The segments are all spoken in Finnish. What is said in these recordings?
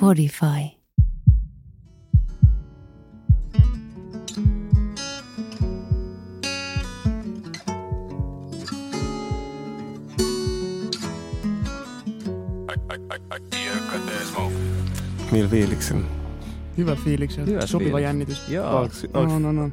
Podify. Millä fiiliksen? Hyvä fiiliksen. Hyvä sopiva fiiliksen. Jännitys. Joo.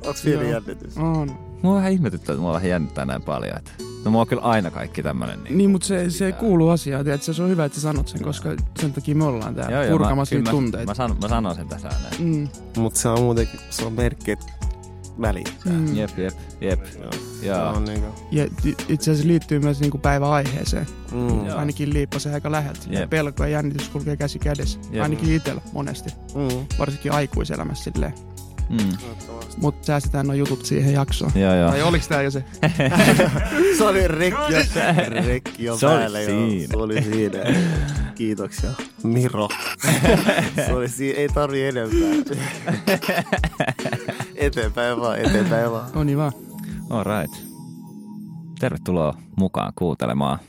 Onks fiili jännitys? On. Mua vähän ihmetyttää, että mua vähän jännittää näin paljon. No mua on kyllä aina kaikki tämmönen. Niin, mutta se kuuluu asiaan. Tiedätkö, se on hyvä, että sä sanot sen, koska sen takia me ollaan täällä purkamassa niitä tunteita. Mä sanon sen tässä näin. Mutta se on muutenkin, se on merkki, että välittää. Jep. Joo. Niin ja itse asiassa liittyy myös niin kuin päiväaiheeseen. Ainakin liippasen aika läheltä. Yep. Pelko ja jännitys kulkee käsi kädessä. Yep. Ainakin itsellä monesti. Varsinkin aikuiselämässä silleen. Mutta säästetään nuo jutut siihen jaksoon. Joo. Tai oliks tää jo se? Se oli rekki jo päälle. Se oli siinä. Kiitoksia, Miro. Se oli siinä, ei tarvii enempää. Eteenpäin vaan. No niin vaan. All right. Tervetuloa mukaan kuuntelemaan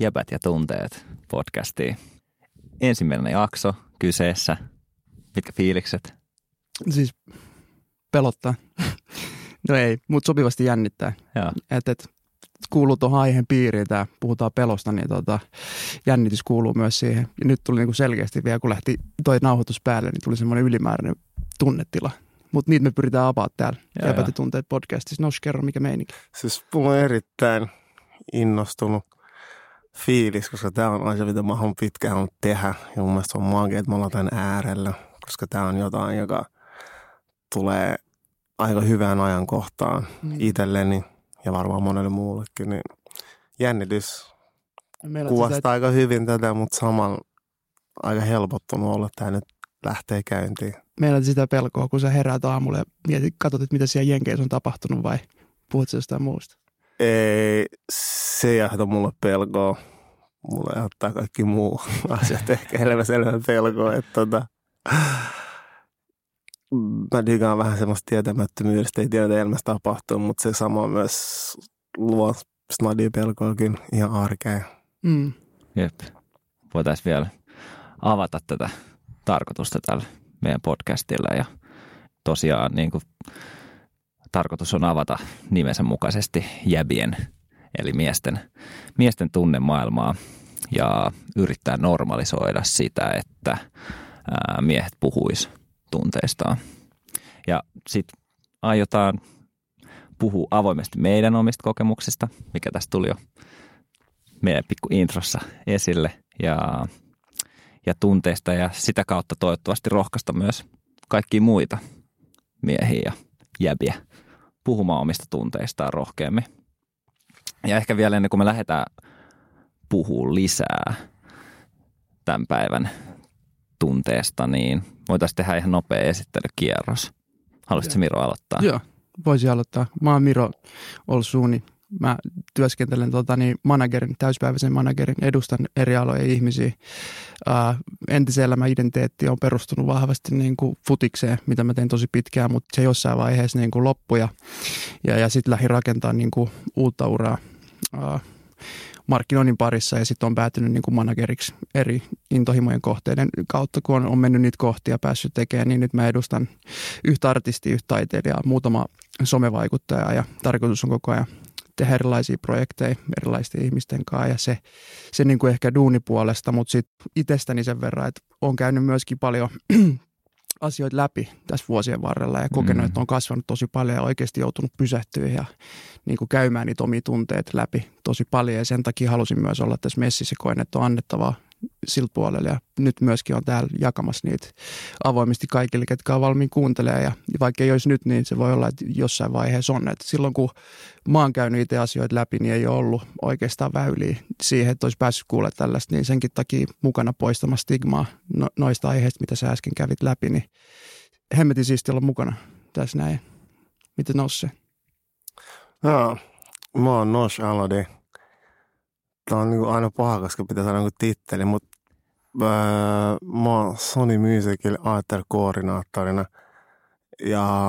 Jebät ja tunteet -podcastia. Ensimmäinen jakso kyseessä. Mitkä fiilikset? Siis pelottaa. No ei, mutta sopivasti jännittää. Et kuuluu tuohon aiheen piiriin, tää puhutaan pelosta, niin jännitys kuuluu myös siihen. Ja nyt tuli niinku selkeästi vielä, kun lähti toi nauhoitus päälle, niin tuli semmoinen ylimääräinen tunnetila. Mutta niitä me pyritään avaamaan täällä Jebät ja tunteet -podcastissa. Nosh, kerro mikä meininki. Siis mulla on erittäin innostunut fiilis, koska tää on asia, mitä mä oon pitkään ollut tehdä. Ja mun mielestä on magia, että mä ollaan tän äärellä, koska tää on jotain, joka tulee aika hyvään ajankohtaan itselleni ja varmaan monelle muullekin. Niin jännitys kuvastaa aika hyvin tätä, mutta samalla aika helpottunut olla, että tämä nyt lähtee käyntiin. Meillä on sitä pelkoa, kun sä heräät aamulla ja mietit, katsot, että mitä siellä Jenkeissä on tapahtunut, vai puhut sä jostain muusta? Ei, se ei aiheuta mulle pelkoa. Mulle aiheuttaa kaikki muu asiat ehkä selvä pelkoa, että mä digaan vähän semmoista tietämättömyydestä, ei tiedä, mitä elämässä tapahtuu, mutta se sama myös luo snadia pelkoakin ihan arkeen. Jep. Voitaisiin vielä avata tätä tarkoitusta tällä meidän podcastilla. Ja tosiaan niin kuin, tarkoitus on avata nimensä mukaisesti jäbien, eli miesten tunnemaailmaa, ja yrittää normalisoida sitä, että miehet puhuis tunteistaan. Ja sitten aiotaan puhua avoimesti meidän omista kokemuksista, mikä tässä tuli jo meidän pikku introssa esille, ja tunteista, ja sitä kautta toivottavasti rohkaista myös kaikkia muita miehiä ja jäbiä puhumaan omista tunteistaan rohkeammin. Ja ehkä vielä ennen kuin me lähdetään puhumaan lisää tämän päivän tunteesta, niin voitaisiin tehdä ihan nopea esittelykierros. Haluaisitko Miro aloittaa? Joo, voisin aloittaa. Mä oon Miro Olsuuni. Mä työskentelen täyspäiväisen managerin, edustan eri alojen ihmisiä. Entiselämä identiteetti on perustunut vahvasti niin kuin futikseen, mitä mä tein tosi pitkään, mutta se jossain vaiheessa niin kuin loppui, ja sitten lähdin rakentamaan niin kuin uutta uraa markkinoinnin parissa, ja sitten on päätynyt niin kuin manageriksi eri intohimojen kohteiden kautta, kun on mennyt niitä kohtia päässyt tekemään, niin nyt mä edustan yhtä artistia, yhtä taiteilijaa, muutama somevaikuttajaa, ja tarkoitus on koko ajan tehdä erilaisia projekteja erilaisten ihmisten kanssa, ja se niin kuin ehkä duunipuolesta, mutta sitten itsestäni sen verran, että olen käynyt myöskin paljon asioita läpi tässä vuosien varrella ja kokenut, että on kasvanut tosi paljon ja oikeasti joutunut pysähtyä ja niin kuin käymään niitä omia tunteita läpi tosi paljon, ja sen takia halusin myös olla tässä messissä, koen, että on annettavaa sillä puolella, ja nyt myöskin on täällä jakamassa niitä avoimesti kaikille, ketkä on valmiin kuuntelemaan, ja vaikka ei olisi nyt, niin se voi olla, että jossain vaiheessa on. Et silloin kun mä oon käynyt itse asioita läpi, niin ei ole ollut oikeastaan väyliä siihen, että olisi päässyt kuulemaan tällaista, niin senkin takia mukana poistamaan stigmaa noista aiheista, mitä sä äsken kävit läpi, niin hemmetin siistiä olla mukana tässä näin. Miten Nosse? Joo, mä oon Nosh Aladi. Tämä on niin aina paha, koska pitää saada niin titteli, mutta mä oon Sony Musicille ATR-koordinaattorina. Ja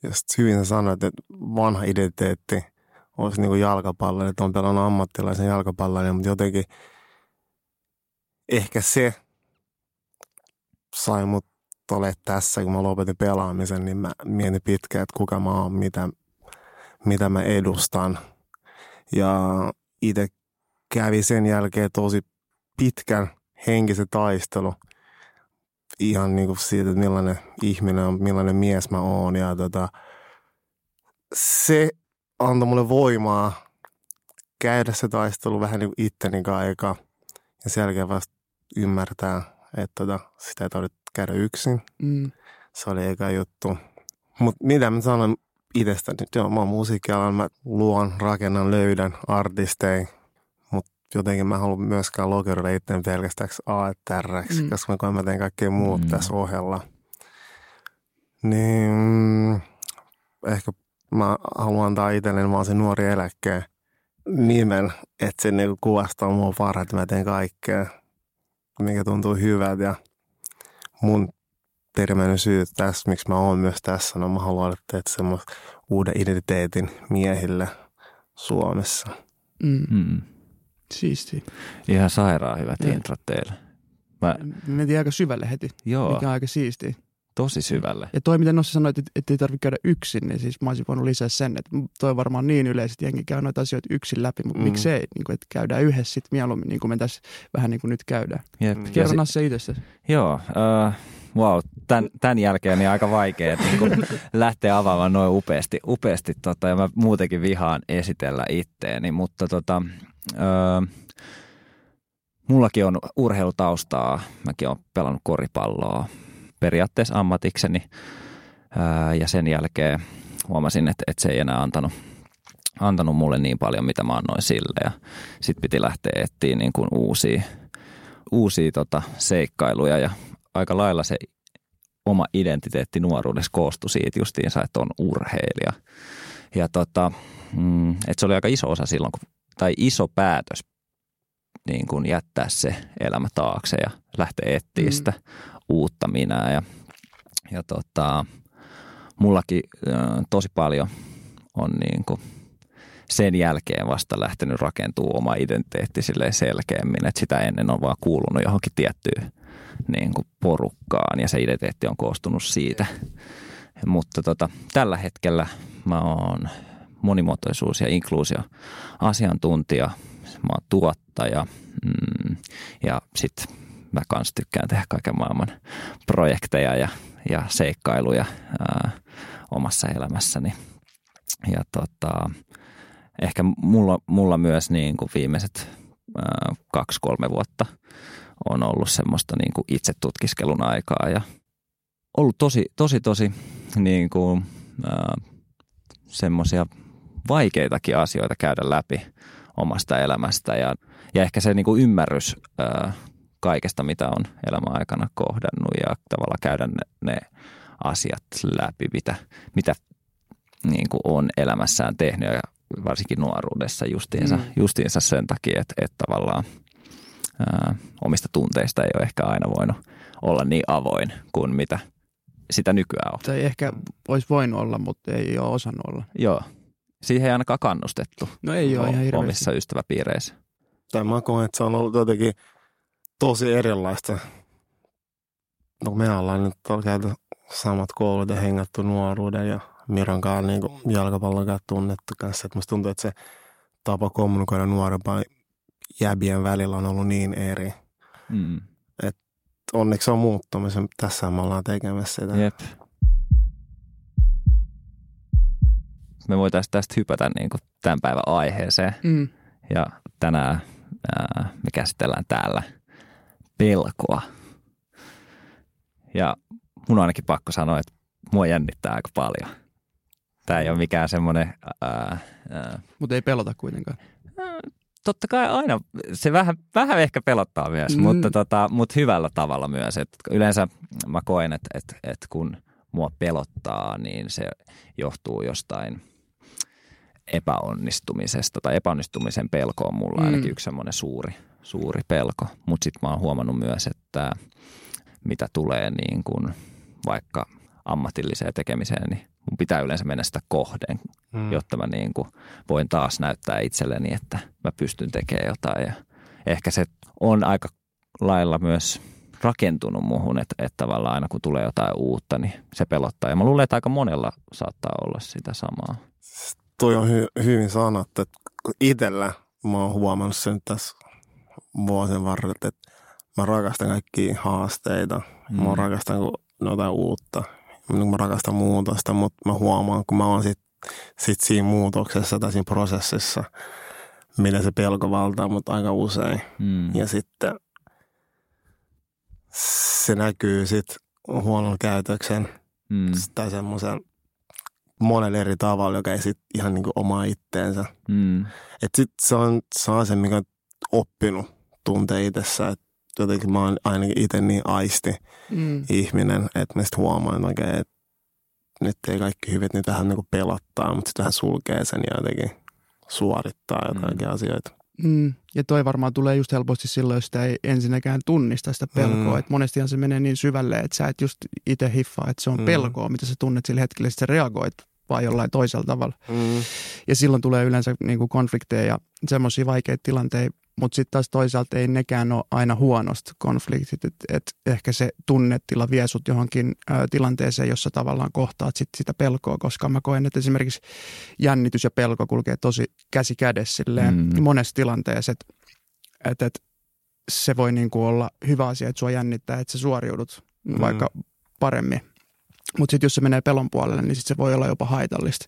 sitten hyvin sä sanoit, että vanha identiteetti olisi niin kuin jalkapalloilija, että on pelannut ammattilaisen jalkapalloilija, mutta jotenkin ehkä se sai mut ole tässä, kun mä lopetin pelaamisen, niin mä mietin pitkään, että kuka mä oon, mitä mä edustan. Ja itse kävi sen jälkeen tosi pitkän henkisen taistelu ihan niin kuin siitä, että millainen ihminen on, millainen mies mä oon. Ja se antoi mulle voimaa käydä se taistelu vähän niin kuin itteni kanssa ja sen jälkeen vasta ymmärtää, että sitä ei tarvitse käydä yksin. Mm. Se oli eka juttu. Mutta mitä mä sanon itsestäni? Joo, mä oon musiikkialan, mä luon, rakennan, löydän artisteja, mutta jotenkin mä en halua myöskään lokeroida itseäni pelkästään AETR-ksi, koska mä teen kaikkea muuta tässä ohella. Niin ehkä mä haluan antaa itselleni vaan sen nuori eläkkeen nimen, että se niinku kuvastaa mua parhaiten, mä teen kaikkea, mikä tuntuu hyvältä ja mun termeinen syy tässä, miksi mä oon myös tässä, no mä haluan tehdä semmoista uuden identiteetin miehille Suomessa. Mm. Siistiä. Ihan sairaan hyvät intrat teille. Mentiin aika syvälle heti, joo. Mikä on aika siistiä. Tosi syvälle. Ja toi, miten Nossi sanoit, että ei tarvitse käydä yksin, niin siis mä olisin voinut lisää sen, että toi varmaan niin yleisesti jengi käy noita asioita yksin läpi, mutta miksei, niin kuin, että käydään yhdessä sitten mieluummin, niin kuin me tässä vähän niin kuin nyt käydään. Kerro Nossi itsestäsi. Joo, tämän jälkeen niin aika vaikea niin lähteä avaamaan noin upeasti ja mä muutenkin vihaan esitellä itteeni, mutta mullakin on urheilutaustaa, mäkin olen pelannut koripalloa. Periaatteessa ammatikseni ja sen jälkeen huomasin, että se ei enää antanut mulle niin paljon, mitä mä annoin sille. Ja sitten piti lähteä etsimään niin kuin uusia seikkailuja ja aika lailla se oma identiteetti nuoruudessa koostui siitä justiinsa, että on urheilija. Ja että se oli aika iso osa silloin, tai iso päätös niin kuin jättää se elämä taakse ja lähteä etsimään sitä uutta minää ja mullakin tosi paljon on niin kuin sen jälkeen vasta lähtenyt rakentumaan oma identiteetti silleen selkeämmin, että sitä ennen on vaan kuulunut johonkin tiettyyn niin kuin porukkaan ja se identiteetti on koostunut siitä, mutta tällä hetkellä mä oon monimuotoisuus- ja inkluusio asiantuntija, mä oon tuottaja ja sitten mä kans tykkään tehdä kaiken maailman projekteja ja seikkailuja omassa elämässäni. Ja ehkä mulla myös niin kuin viimeiset 2-3 vuotta on ollut semmoista niin kuin itse tutkiskelun aikaa ja ollut tosi niin kuin semmoisia vaikeitakin asioita käydä läpi omasta elämästä ja ehkä se niin kuin ymmärrys kaikesta, mitä on elämän aikana kohdannut ja tavallaan käydä ne asiat läpi, mitä niin kuin on elämässään tehnyt ja varsinkin nuoruudessa justiinsa sen takia, että tavallaan omista tunteista ei ole ehkä aina voinut olla niin avoin kuin mitä sitä nykyään on. Tai ehkä olisi voinut olla, mutta ei ole osannut olla. Joo. Siihen ei ainakaan kannustettu. No ei ole ihan hirveästi. Omissa ystäväpiireissä. Tai mä koen, että se on ollut jotenkin tosi erilaista. No me ollaan nyt käyty samat koulut ja hengattu nuoruuden ja Miron kanssa niin jalkapallon kanssa tunnettu kanssa. Et musta tuntuu, että se tapa kommunikoida nuorempaan jäbien välillä on ollut niin eri. Mm. Et onneksi se on muuttumisen. Tässä me ollaan tekemässä sitä. Jep. Me voitaisiin tästä hypätä niin kuin tämän päivän aiheeseen. Mm. Ja tänään me käsitellään täällä pelkoa. Ja mun on ainakin pakko sanoa, että mua jännittää aika paljon. Tää ei ole mikään semmoinen... Mutta ei pelota kuitenkaan. Totta kai aina. Se vähän ehkä pelottaa myös, mutta hyvällä tavalla myös. Et yleensä mä koen, että kun mua pelottaa, niin se johtuu jostain epäonnistumisesta. Tai epäonnistumisen pelko on mulla ainakin yksi semmoinen suuri pelko, mutta sitten mä oon huomannut myös, että mitä tulee niin kun vaikka ammatilliseen tekemiseen, niin mun pitää yleensä mennä sitä kohden, jotta mä niin kuin voin taas näyttää itselleni, että mä pystyn tekemään jotain. Ja ehkä se on aika lailla myös rakentunut muuhun, että tavallaan aina kun tulee jotain uutta, niin se pelottaa. Ja mä luulen, että aika monella saattaa olla sitä samaa. Toi on hyvin sanottu, että itsellä mä oon huomannut sen tässä vuosien varrella, että mä rakastan kaikkia haasteita. Mä rakastan jotain uutta. Mä rakastan muutosta, mutta mä huomaan, kun mä oon sit siinä muutoksessa tai siinä prosessissa, millä se pelko valtaa mut aika usein. Ja sitten se näkyy sitten huonon käytöksen tai semmoisen monella eri tavalla, joka ei sitten ihan niinku omaa itteensä. Että sitten se on se, mikä on oppinut tuntee itsessä, että jotenkin mä oon ainakin itse niin aisti ihminen, että mä sitten huomaan oikein, että nyt ei kaikki hyvin, että nyt vähän niinku pelottaa, mutta sitten vähän sulkee sen ja jotenkin suorittaa jotain asioita. Ja toi varmaan tulee just helposti silloin, jos sitä ei ensinnäkään tunnista sitä pelkoa. Et monestihan se menee niin syvälle, että sä et just itse hiffaa, että se on pelkoa, mitä sä tunnet sillä hetkellä, että sä reagoit vaan jollain toisella tavalla. Ja silloin tulee yleensä niinku konflikteja ja semmoisia vaikeita tilanteita, mutta sitten taas toisaalta ei nekään ole aina huonosti konfliktit. Et ehkä se tunnetila vie sut johonkin tilanteeseen, jossa tavallaan kohtaat sitä pelkoa, koska mä koen, että esimerkiksi jännitys ja pelko kulkee tosi käsi kädessä silleen monessa tilanteessa. Et se voi niinku olla hyvä asia, että sua jännittää, että sä suoriudut vaikka paremmin. Mutta sitten jos se menee pelon puolelle, niin sit se voi olla jopa haitallista.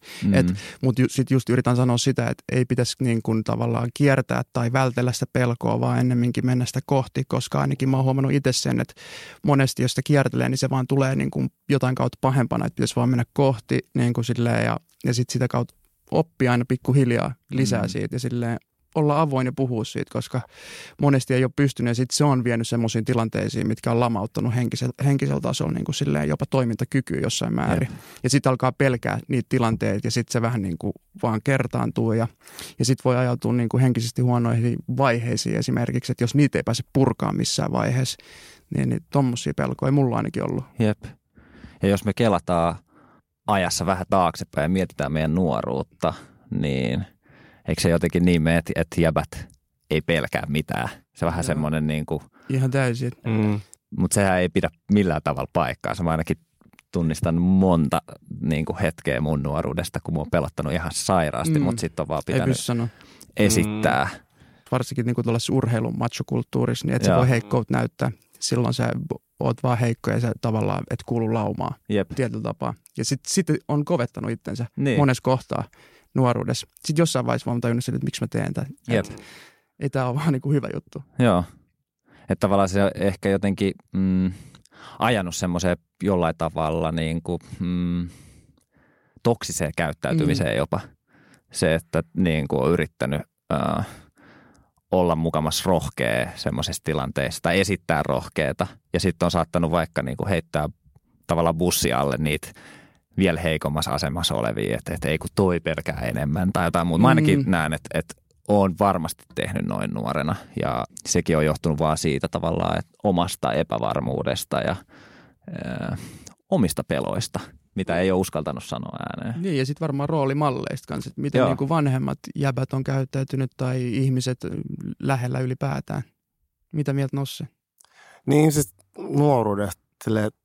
Mutta sitten just yritän sanoa sitä, että ei pitäisi niin kuin tavallaan kiertää tai vältellä sitä pelkoa, vaan ennemminkin mennä sitä kohti, koska ainakin mä oon huomannut itse sen, että monesti jos sitä kiertelee, niin se vaan tulee niin kuin jotain kautta pahempana, että pitäisi vaan mennä kohti niin kuin silleen, ja sitten sitä kautta oppia aina pikkuhiljaa lisää siitä ja silleen olla avoin ja puhua siitä, koska monesti ei ole pystynyt ja sitten se on vienyt semmoisiin tilanteisiin, mitkä on lamauttanut henkisellä tasolla niin kuin silleen jopa toimintakykyä jossain määrin. Ja sitten alkaa pelkää niitä tilanteita ja sitten se vähän niin kuin vaan kertaantuu ja sitten voi ajautua niin kuin henkisesti huonoihin vaiheisiin esimerkiksi, että jos niitä ei pääse purkaan missään vaiheessa, niin tommosia pelkoja ei mulla ainakin ollut. Jep. Ja jos me kelataan ajassa vähän taaksepäin ja mietitään meidän nuoruutta, niin eikö se jotenkin niin mene, että jäbät ei pelkää mitään? Se vähän semmoinen niin kuin... Ihan täysin. Mutta sehän ei pidä millään tavalla paikkaansa. Mä ainakin tunnistan monta niin kuin hetkeä mun nuoruudesta, kun mua on pelottanut ihan sairaasti, mutta sitten on vaan pitänyt esittää. Varsinkin niin kuin tuollaisessa urheilun machokulttuurissa, niin et sä voi heikkout näyttää. Silloin sä oot vaan heikko ja sä tavallaan et kuulu laumaa tietyllä tapaa. Ja sitten on kovettanut itsensä monessa kohtaa nuoruudessa. Sitten jossain vaiheessa vaan tajunnut sille, että miksi mä teen tämän. Ei tämä ole vaan niin kuin hyvä juttu. Joo. Että tavallaan se on ehkä jotenkin ajanut semmoiseen jollain tavalla niin kuin, toksiseen käyttäytymiseen jopa. Se, että niin kuin on yrittänyt olla mukamas rohkea semmoisessa tilanteessa tai esittää rohkeata. Ja sitten on saattanut vaikka niin kuin heittää tavallaan bussi alle niitä vielä heikommassa asemassa olevia, että ei kun toi pelkää enemmän tai jotain muuta. Mä ainakin näen, että olen varmasti tehnyt noin nuorena ja sekin on johtunut vaan siitä tavallaan, että omasta epävarmuudesta ja omista peloista, mitä ei ole uskaltanut sanoa ääneen. Niin ja sitten varmaan roolimalleista kanssa, että miten niin kuin vanhemmat jäbät on käyttäytynyt tai ihmiset lähellä ylipäätään. Mitä mieltä Nossi? Niin siis nuoruudesta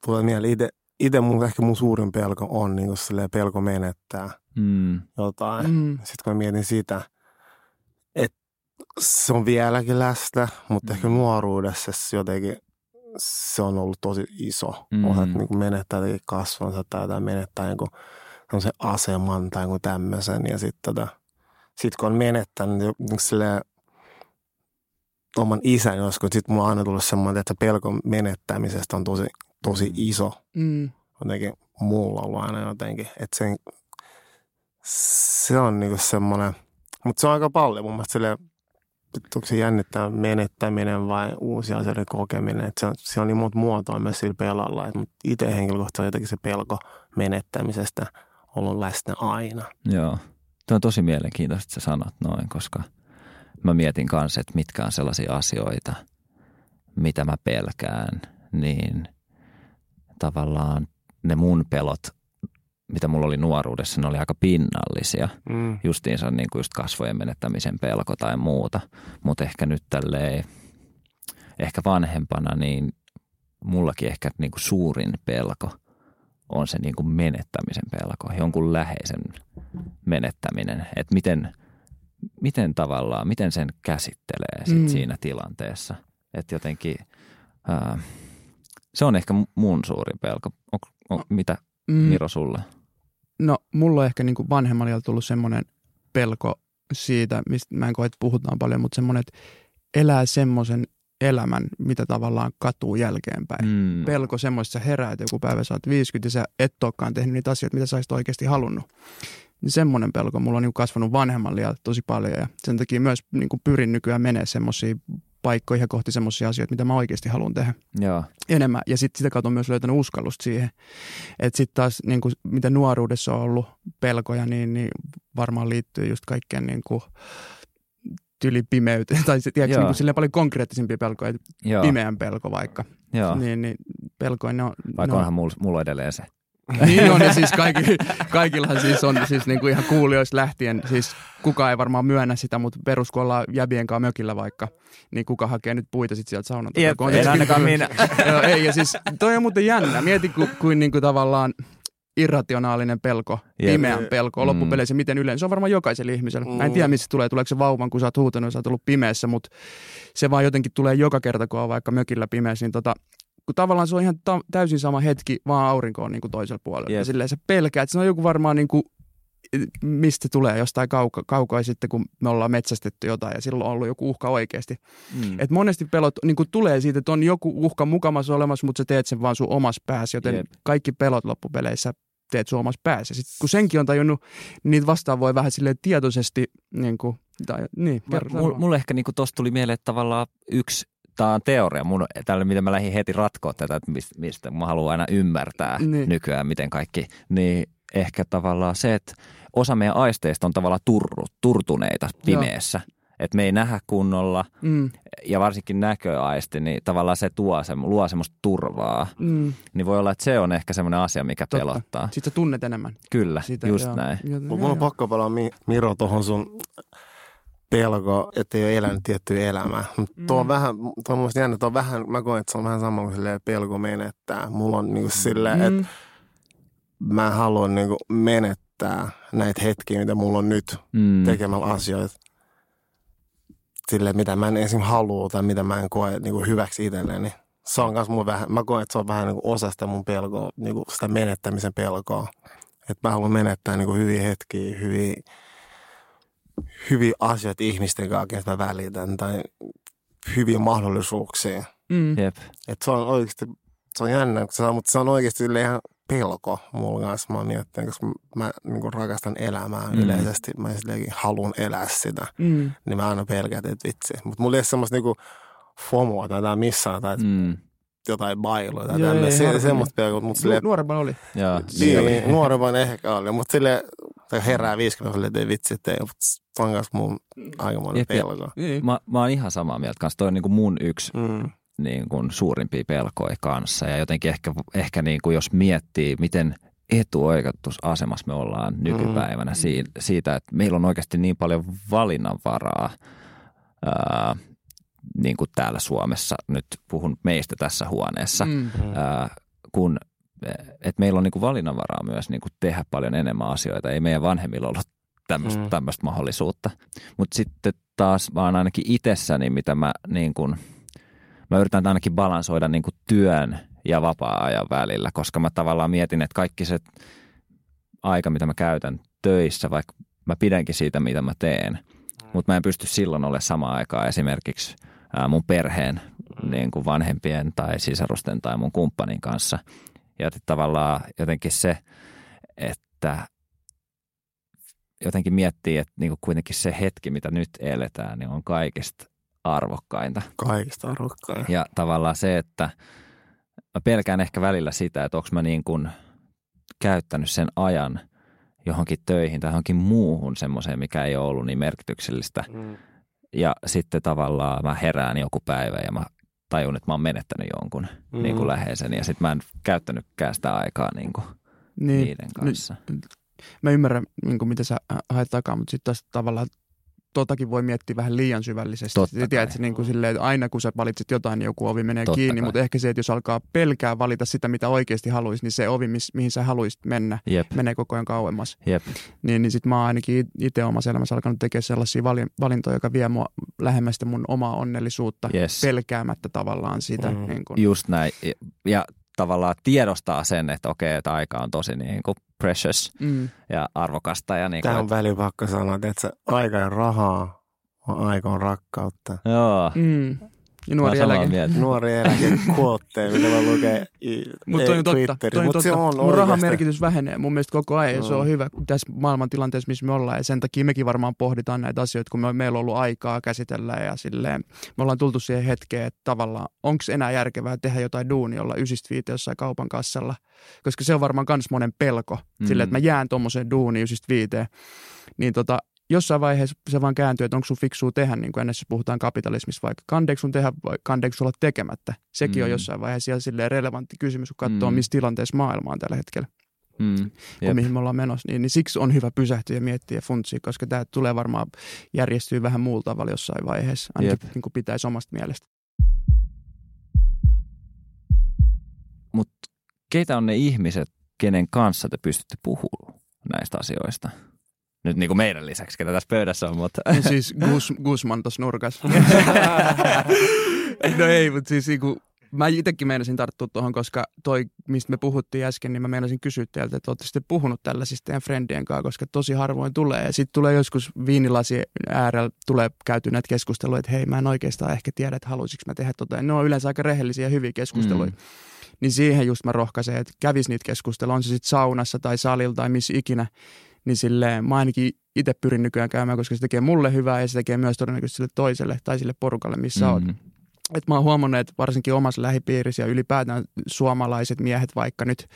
tulee mieleen itse ehkä mun suurin pelko on niin pelko menettää jotain. Sitten kun mietin sitä, että se on vieläkin läsnä, mutta ehkä nuoruudessa jotenkin se on ollut tosi iso. Olet niin menettää kasvonsa tai menettää jonkun semmoisen aseman tai jonkun tämmöisen. Ja sitten kun on menettänyt niin silleen oman isän joskus, sitten mulla on aina tullut semmoinen, että pelko menettämisestä on tosi iso. Jotenkin mulla on aina jotenkin. Että se on niinku semmoinen, mutta se on aika paljon mun mielestä silleen, onko se jännittää menettäminen vai uusia asioiden kokeminen. Että se on niin monta muotoa myös sillä pelalla. Mutta itse henkilökohtaisesti jotenkin se pelko menettämisestä ollut läsnä aina. Joo. Tuo on tosi mielenkiintoista, että sä sanot noin, koska mä mietin kanssa, että mitkä on sellaisia asioita, mitä mä pelkään, niin tavallaan ne mun pelot mitä mulla oli nuoruudessa, ne oli aika pinnallisia. Justiinsa niin kuin just kasvojen menettämisen pelko tai muuta. Mutta ehkä nyt tälleen, ehkä vanhempana, niin mullakin ehkä niin kuin suurin pelko on se niin kuin menettämisen pelko, jonkun läheisen menettäminen. Että miten tavallaan, miten sen käsittelee sit siinä tilanteessa. Että jotenkin, se on ehkä mun suurin pelko. Mitä Miro sulle? No mulla on ehkä niin kuin vanhemmalla tullut semmoinen pelko siitä, mistä mä en koe, että puhutaan paljon, mutta semmoinen, että elää semmoisen elämän, mitä tavallaan katuu jälkeenpäin. Pelko semmoista, että sä heräät joku päivä, sä oot 50 ja sä et olekaan tehnyt niitä asioita, mitä sä olisit oikeasti halunnut. Niin semmoinen pelko mulla on niin kuin kasvanut vanhemmalla tosi paljon ja sen takia myös niin kuin pyrin nykyään menee semmoisiin paikkoihin kohti semmoisia asioita, mitä mä oikeasti haluan tehdä. Joo. Enemmän. Ja sitten sitä kautta on myös löytänyt uskallusta siihen. Että sitten taas, niin kuin, mitä nuoruudessa on ollut pelkoja, niin varmaan liittyy just kaikkeen niin kuin tylipimeyteen. Tai tiedätkö, niin kuin silleen paljon konkreettisempia pelkoja. Pimeän pelko vaikka. Niin pelkoja ne on. Vaikka onhan mulla edelleen se. Niin on, ja siis kaikillahan siis on siis niin kuin ihan kuulijoista lähtien, siis kukaan ei varmaan myönnä sitä, mutta perus kun ollaan jäbien kanssa mökillä vaikka, niin kuka hakee nyt puita sitten sieltä saunalta. Jep, en ainakaan minä. Joo, ei, ja siis toi on muuten jännä. Mieti kuin niinku tavallaan irrationaalinen pelko, pimeän pelko, loppupeleissä miten yleensä. Se on varmaan jokaisella ihmisellä. Mä en tiedä, mistä tulee. Tuleeko se vauvan, kun sä oot huutanut ja sä oot ollut pimeässä, mutta se vaan jotenkin tulee joka kerta, kun on vaikka mökillä pimeässä, niin kun tavallaan se on ihan täysin sama hetki, vaan aurinko on niin kuin toisella puolella. Yep. Ja silleen sä pelkäät. Se on joku varmaan, niin kuin, mistä tulee jostain kaukaa sitten, kun me ollaan metsästetty jotain ja silloin on ollut joku uhka oikeasti. Et monesti pelot niin kuin tulee siitä, että on joku uhka mukamassa olemassa, mutta sä teet sen vaan sun omassa päässä. Joten kaikki pelot loppupeleissä teet sun omassa päässä. Sitten kun senkin on tajunnut, niitä vastaan voi vähän silleen tietoisesti. Niin kuin, mulle ehkä niin kuin tosta tuli mieleen, että tavallaan yksi. Tämä on teoria. Tällä miten mä lähdin heti ratkoa tätä, että mistä mä haluan aina ymmärtää nykyään, miten kaikki. Niin ehkä tavallaan se, että osa meidän aisteista on tavallaan turtuneita pimeässä. Että me ei nähdä kunnolla ja varsinkin näköaisti, niin tavallaan se luo semmoista turvaa. Niin voi olla, että se on ehkä semmoinen asia, mikä pelottaa. Sitten sä tunnet enemmän. Kyllä, sitä, just näin. Mun on pakko palaa Miro tuohon sun pelko, ettei ole elänyt tiettyä elämää. Tuo on vähän, tuo on musta jännä, mä koen, että se on vähän sama kuin silleen pelko menettää. Mulla on niinku silleen, että mä haluan niinku menettää näitä hetkiä, mitä mulla on nyt tekemällä asioita. Silleen, mitä mä en esim. Halua tai mitä mä en koe niinku hyväksi itselleni. Se on kans mun vähän, mä koen, että se on vähän niinku osa sitä mun pelkoa, niinku sitä menettämisen pelkoa. Että mä haluan menettää niinku hyviä hetkiä, hyviä asioita ihmisten kanssa, kenestä mä välitän, tai hyviä mahdollisuuksia. Että se on jännä, mutta se on oikeasti ihan pelko mulla kanssa. Mä mietin, koska mä niin rakastan elämää yleisesti. Mä haluan elää sitä. Niin mä aina pelkään, että vitsi. Mutta mulla ei ole semmoista niinku FOMOa tai missään, tai jotain bailoa tai semmoista pelkoa. Nuorempaan oli. Nuorempaan ehkä oli, mutta silleen herää 50, että ei vitsi, että ei ole kanssa mun aikamoinen pelko. Mä oon ihan samaa mieltä kanssa. Toi on niin kuin mun yksi niin kuin suurimpia pelkoja kanssa. Ja jotenkin ehkä niin kuin jos miettii, miten etuoikeutusasemassa me ollaan nykypäivänä siitä, että meillä on oikeasti niin paljon valinnanvaraa niin kuin täällä Suomessa. Nyt puhun meistä tässä huoneessa, kun että meillä on niinku valinnanvaraa myös niinku tehdä paljon enemmän asioita. Ei meidän vanhemmilla ollut tämmöistä mahdollisuutta. Mutta sitten taas vaan ainakin itsessäni, mitä mä niinku, mä yritän ainakin balansoida niinku työn ja vapaa-ajan välillä, koska mä tavallaan mietin, että kaikki se aika, mitä mä käytän töissä, vaikka mä pidänkin siitä, mitä mä teen, mutta mä en pysty silloin olemaan samaan aikaan esimerkiksi mun perheen niinku vanhempien tai sisarusten tai mun kumppanin kanssa. Ja tavallaan jotenkin se, että jotenkin miettii, että niinku kuitenkin se hetki, mitä nyt eletään, niin on kaikista arvokkainta. Kaikista arvokkainta. Ja tavallaan se, että mä pelkään ehkä välillä sitä, että onko mä niin kuin käyttänyt sen ajan johonkin töihin tai johonkin muuhun semmoiseen, mikä ei ole ollut niin merkityksellistä. Ja sitten tavallaan mä herään joku päivä ja mä tajun, että mä oon menettänyt jonkun niin kuin läheisen ja sit mä en käyttänytkään sitä aikaa niin kuin niin, niiden kanssa. Niin, mä ymmärrän, niin mitä sä haet takaa, mutta sitten taas tavallaan totakin voi miettiä vähän liian syvällisesti. Tiedätkö, niin kuin silleen, että aina kun sä valitset jotain, niin joku ovi menee totta kiinni, kai. Mutta ehkä se, että jos alkaa pelkää valita sitä, mitä oikeasti haluaisi, niin se ovi, mihin sä haluaisit mennä, jep, menee koko ajan kauemmas. Jep. Niin sitten mä oon ainakin itse omassa elämässä alkanut tekemään sellaisia valintoja, joka vie mua lähemmästä mun omaa onnellisuutta, yes, pelkäämättä tavallaan sitä. Mm. Niin kuin. Just näin. Ja tavallaan tiedostaa sen, että okei, että aika on tosi niin kuin precious ja arvokasta. Ja niin tämä on väliin pakko sanoa, että se aika ja rahaa, vaan aika on rakkautta. Joo. Mm. Ja nuori eläke kuotteen, mitä mä lukee Twitteriin. Mutta se on mun rahan merkitys vähenee mun mielestä koko ajan, se on hyvä tässä maailman tilanteessa, missä me ollaan. Ja sen takia mekin varmaan pohditaan näitä asioita, kun meillä on ollut aikaa käsitellä ja silleen. Me ollaan tultu siihen hetkeen, että tavallaan onko enää järkevää tehdä jotain duunia, olla 9-5 jossain kaupan kassalla. Koska se on varmaan kans monen pelko, silleen, että mä jään tommoseen duuniin 9-5. Niin jossain vaiheessa se vaan kääntyy, että onko sun fiksua tehdä, niin kuin ennen puhutaan kapitalismissa, vaikka kandeeksi sun tehdä vai kandeeksi olla tekemättä. Sekin on jossain vaiheessa ihan silleen relevantti kysymys, kun katsoo, missä tilanteessa maailma on tällä hetkellä, kun mihin me ollaan menossa. Niin siksi on hyvä pysähtyä ja miettiä funtsia, koska tämä tulee varmaan järjestyä vähän muulla tavalla jossain vaiheessa, ainakin niin kuin pitäisi omasta mielestä. Mutta keitä on ne ihmiset, kenen kanssa te pystytte puhumaan näistä asioista? Nyt niin kuin meidän lisäksi, ketä tässä pöydässä on, mutta... Siis Guzman tuossa nurkassa. No ei, mutta siis mä itsekin meinasin tarttua tuohon, koska toi, mistä me puhuttiin äsken, niin mä meinasin kysyä teiltä, että ootte sitten puhunut tällaisista teidän friendien kanssa, koska tosi harvoin tulee. Ja sitten tulee joskus viinilasien äärellä, tulee käyty näitä keskusteluja, että hei, mä en oikeastaan ehkä tiedä, että haluaisinko mä tehdä tota. Ne on yleensä aika rehellisiä ja hyviä keskusteluja. Niin siihen just mä rohkaisen, että kävisi niitä keskusteluja, on se sitten saunassa tai salilla tai missä ikinä. Niin silleen mä ainakin itse pyrin nykyään käymään, koska se tekee mulle hyvää ja se tekee myös todennäköisesti sille toiselle tai sille porukalle, missä oot. Et mä oon huomannut, että varsinkin omassa lähipiirissä ja ylipäätään suomalaiset miehet vaikka nyt,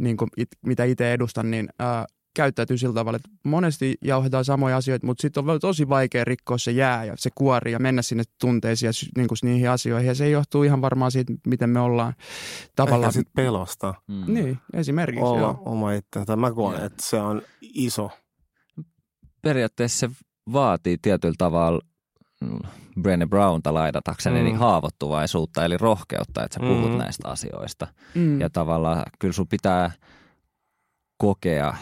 niin kuin mitä itse edustan, niin käyttäytyy sillä tavalla, että monesti jauhetaan samoja asioita, mutta sitten on tosi vaikea rikkoa se jää ja se kuori ja mennä sinne tunteisiin ja niin kuin niihin asioihin. Ja se johtuu ihan varmaan siitä, miten me ollaan tavallaan... Ehkä sitten pelosta. Niin, esimerkiksi. Olla oma itse. Mä koen, että se on iso. Periaatteessa se vaatii tietyllä tavalla Brené Brownta laidatakseni niin haavoittuvaisuutta, eli rohkeutta, että sä puhut näistä asioista. Ja tavallaan kyllä sun pitää... kokea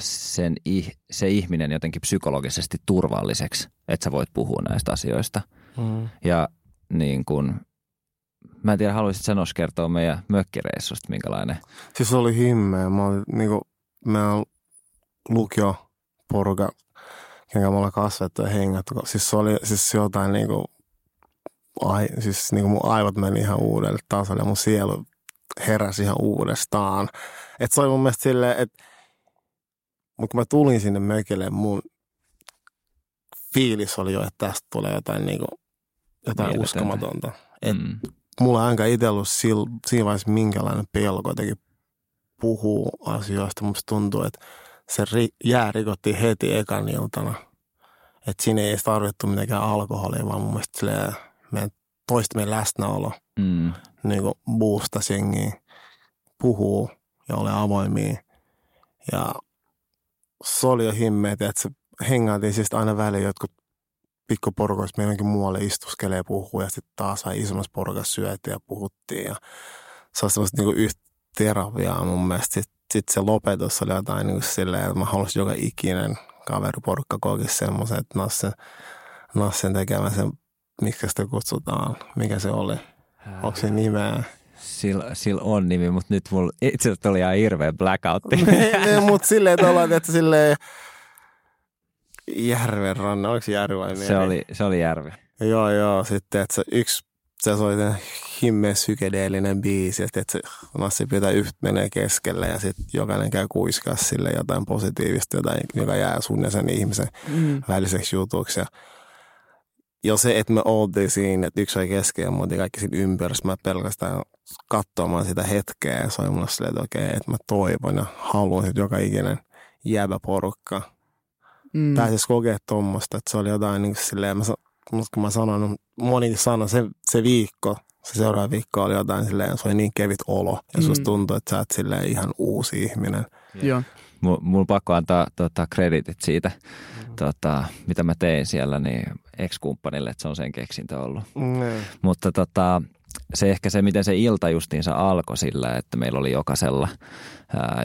se ihminen jotenkin psykologisesti turvalliseksi, että sä voit puhua näistä asioista. Ja niin kun, mä en tiedä, haluaisitko Nosh kertoa meidän mökkireissusta, minkälainen? Siis se oli himmeä. Mä oon lukioporukan, kenkä me ollaan kasvettu ja hengattu. Siis se oli siis jotain mun aivot meni ihan uudelle tasolle ja mun sielu heräsi ihan uudestaan. Että se oli mun mielestä silleen, että mutta kun mä tulin sinne mökille, mun fiilis oli jo, että tästä tulee jotain, jotain uskomatonta. Mulla ei ainakaan itse ollut siinä vaiheessa minkälainen pelko jotenkin puhuu asioista. Musta tuntuu, että se jää rikottiin heti ekan iltana. Että siinä ei edes tarvittu mitenkään alkoholia, vaan mun mielestä silleen, meidän läsnäolo niin kuin boostasi jengiä, puhuu ja ole avoimia ja... Se oli jo himmeitä, että se hengaatiin siis aina väliin jotkut pikkuporukoissa meidänkin muualle istuskelee ja puhuu ja sitten taas isommassa porukassa syötiin ja puhuttiin. Ja se oli semmoista yhtä terapiaa mun mielestä. Sitten se lopetus oli jotain silleen, että mä halusin joka ikinen kaveriporukka kokisi semmoisen, että Nossin tekemään sen, miksi sitä kutsutaan, mikä se oli, onko se nimeä. Sillä on nimi, mutta nyt mulla itse asiassa oli ihan hirveä blackoutti. Mutta silleen ollaan, että silleen järven rannan, oliko se järvi vai mieli? Se oli järvi. Joo, sitten että se oli himme sykedeellinen biisi, että se Nossi pitää menee keskelle ja sitten jokainen käy kuiskaa sille jotain positiivista, jotain, joka jää sun ja sen ihmisen väliseksi jutuksi. Ja se, että me oltiin siinä, että yksi oli keskellä, me oltiin kaikki siinä ympärissä. Mä pelkästään katsomaan sitä hetkeä. Se oli mulle silleen, että okei, että mä toivon ja haluan, että joka ikinen jäävä porukka pääsisi kokea tuommoista. Että se oli jotain niin kuin silleen, kun mä sanoin, monikin sanoi, se viikko, se seuraava viikko oli jotain silleen, se oli niin kevyt olo. Ja susta tuntui, että sä oot silleen ihan uusi ihminen. Joo. Mulla on pakko antaa kreditit siitä, mitä mä tein siellä, niin ex-kumppanille, että se on sen keksintö ollut. Mutta se ehkä se, miten se ilta justiinsa alkoi sillä, että meillä oli jokaisella,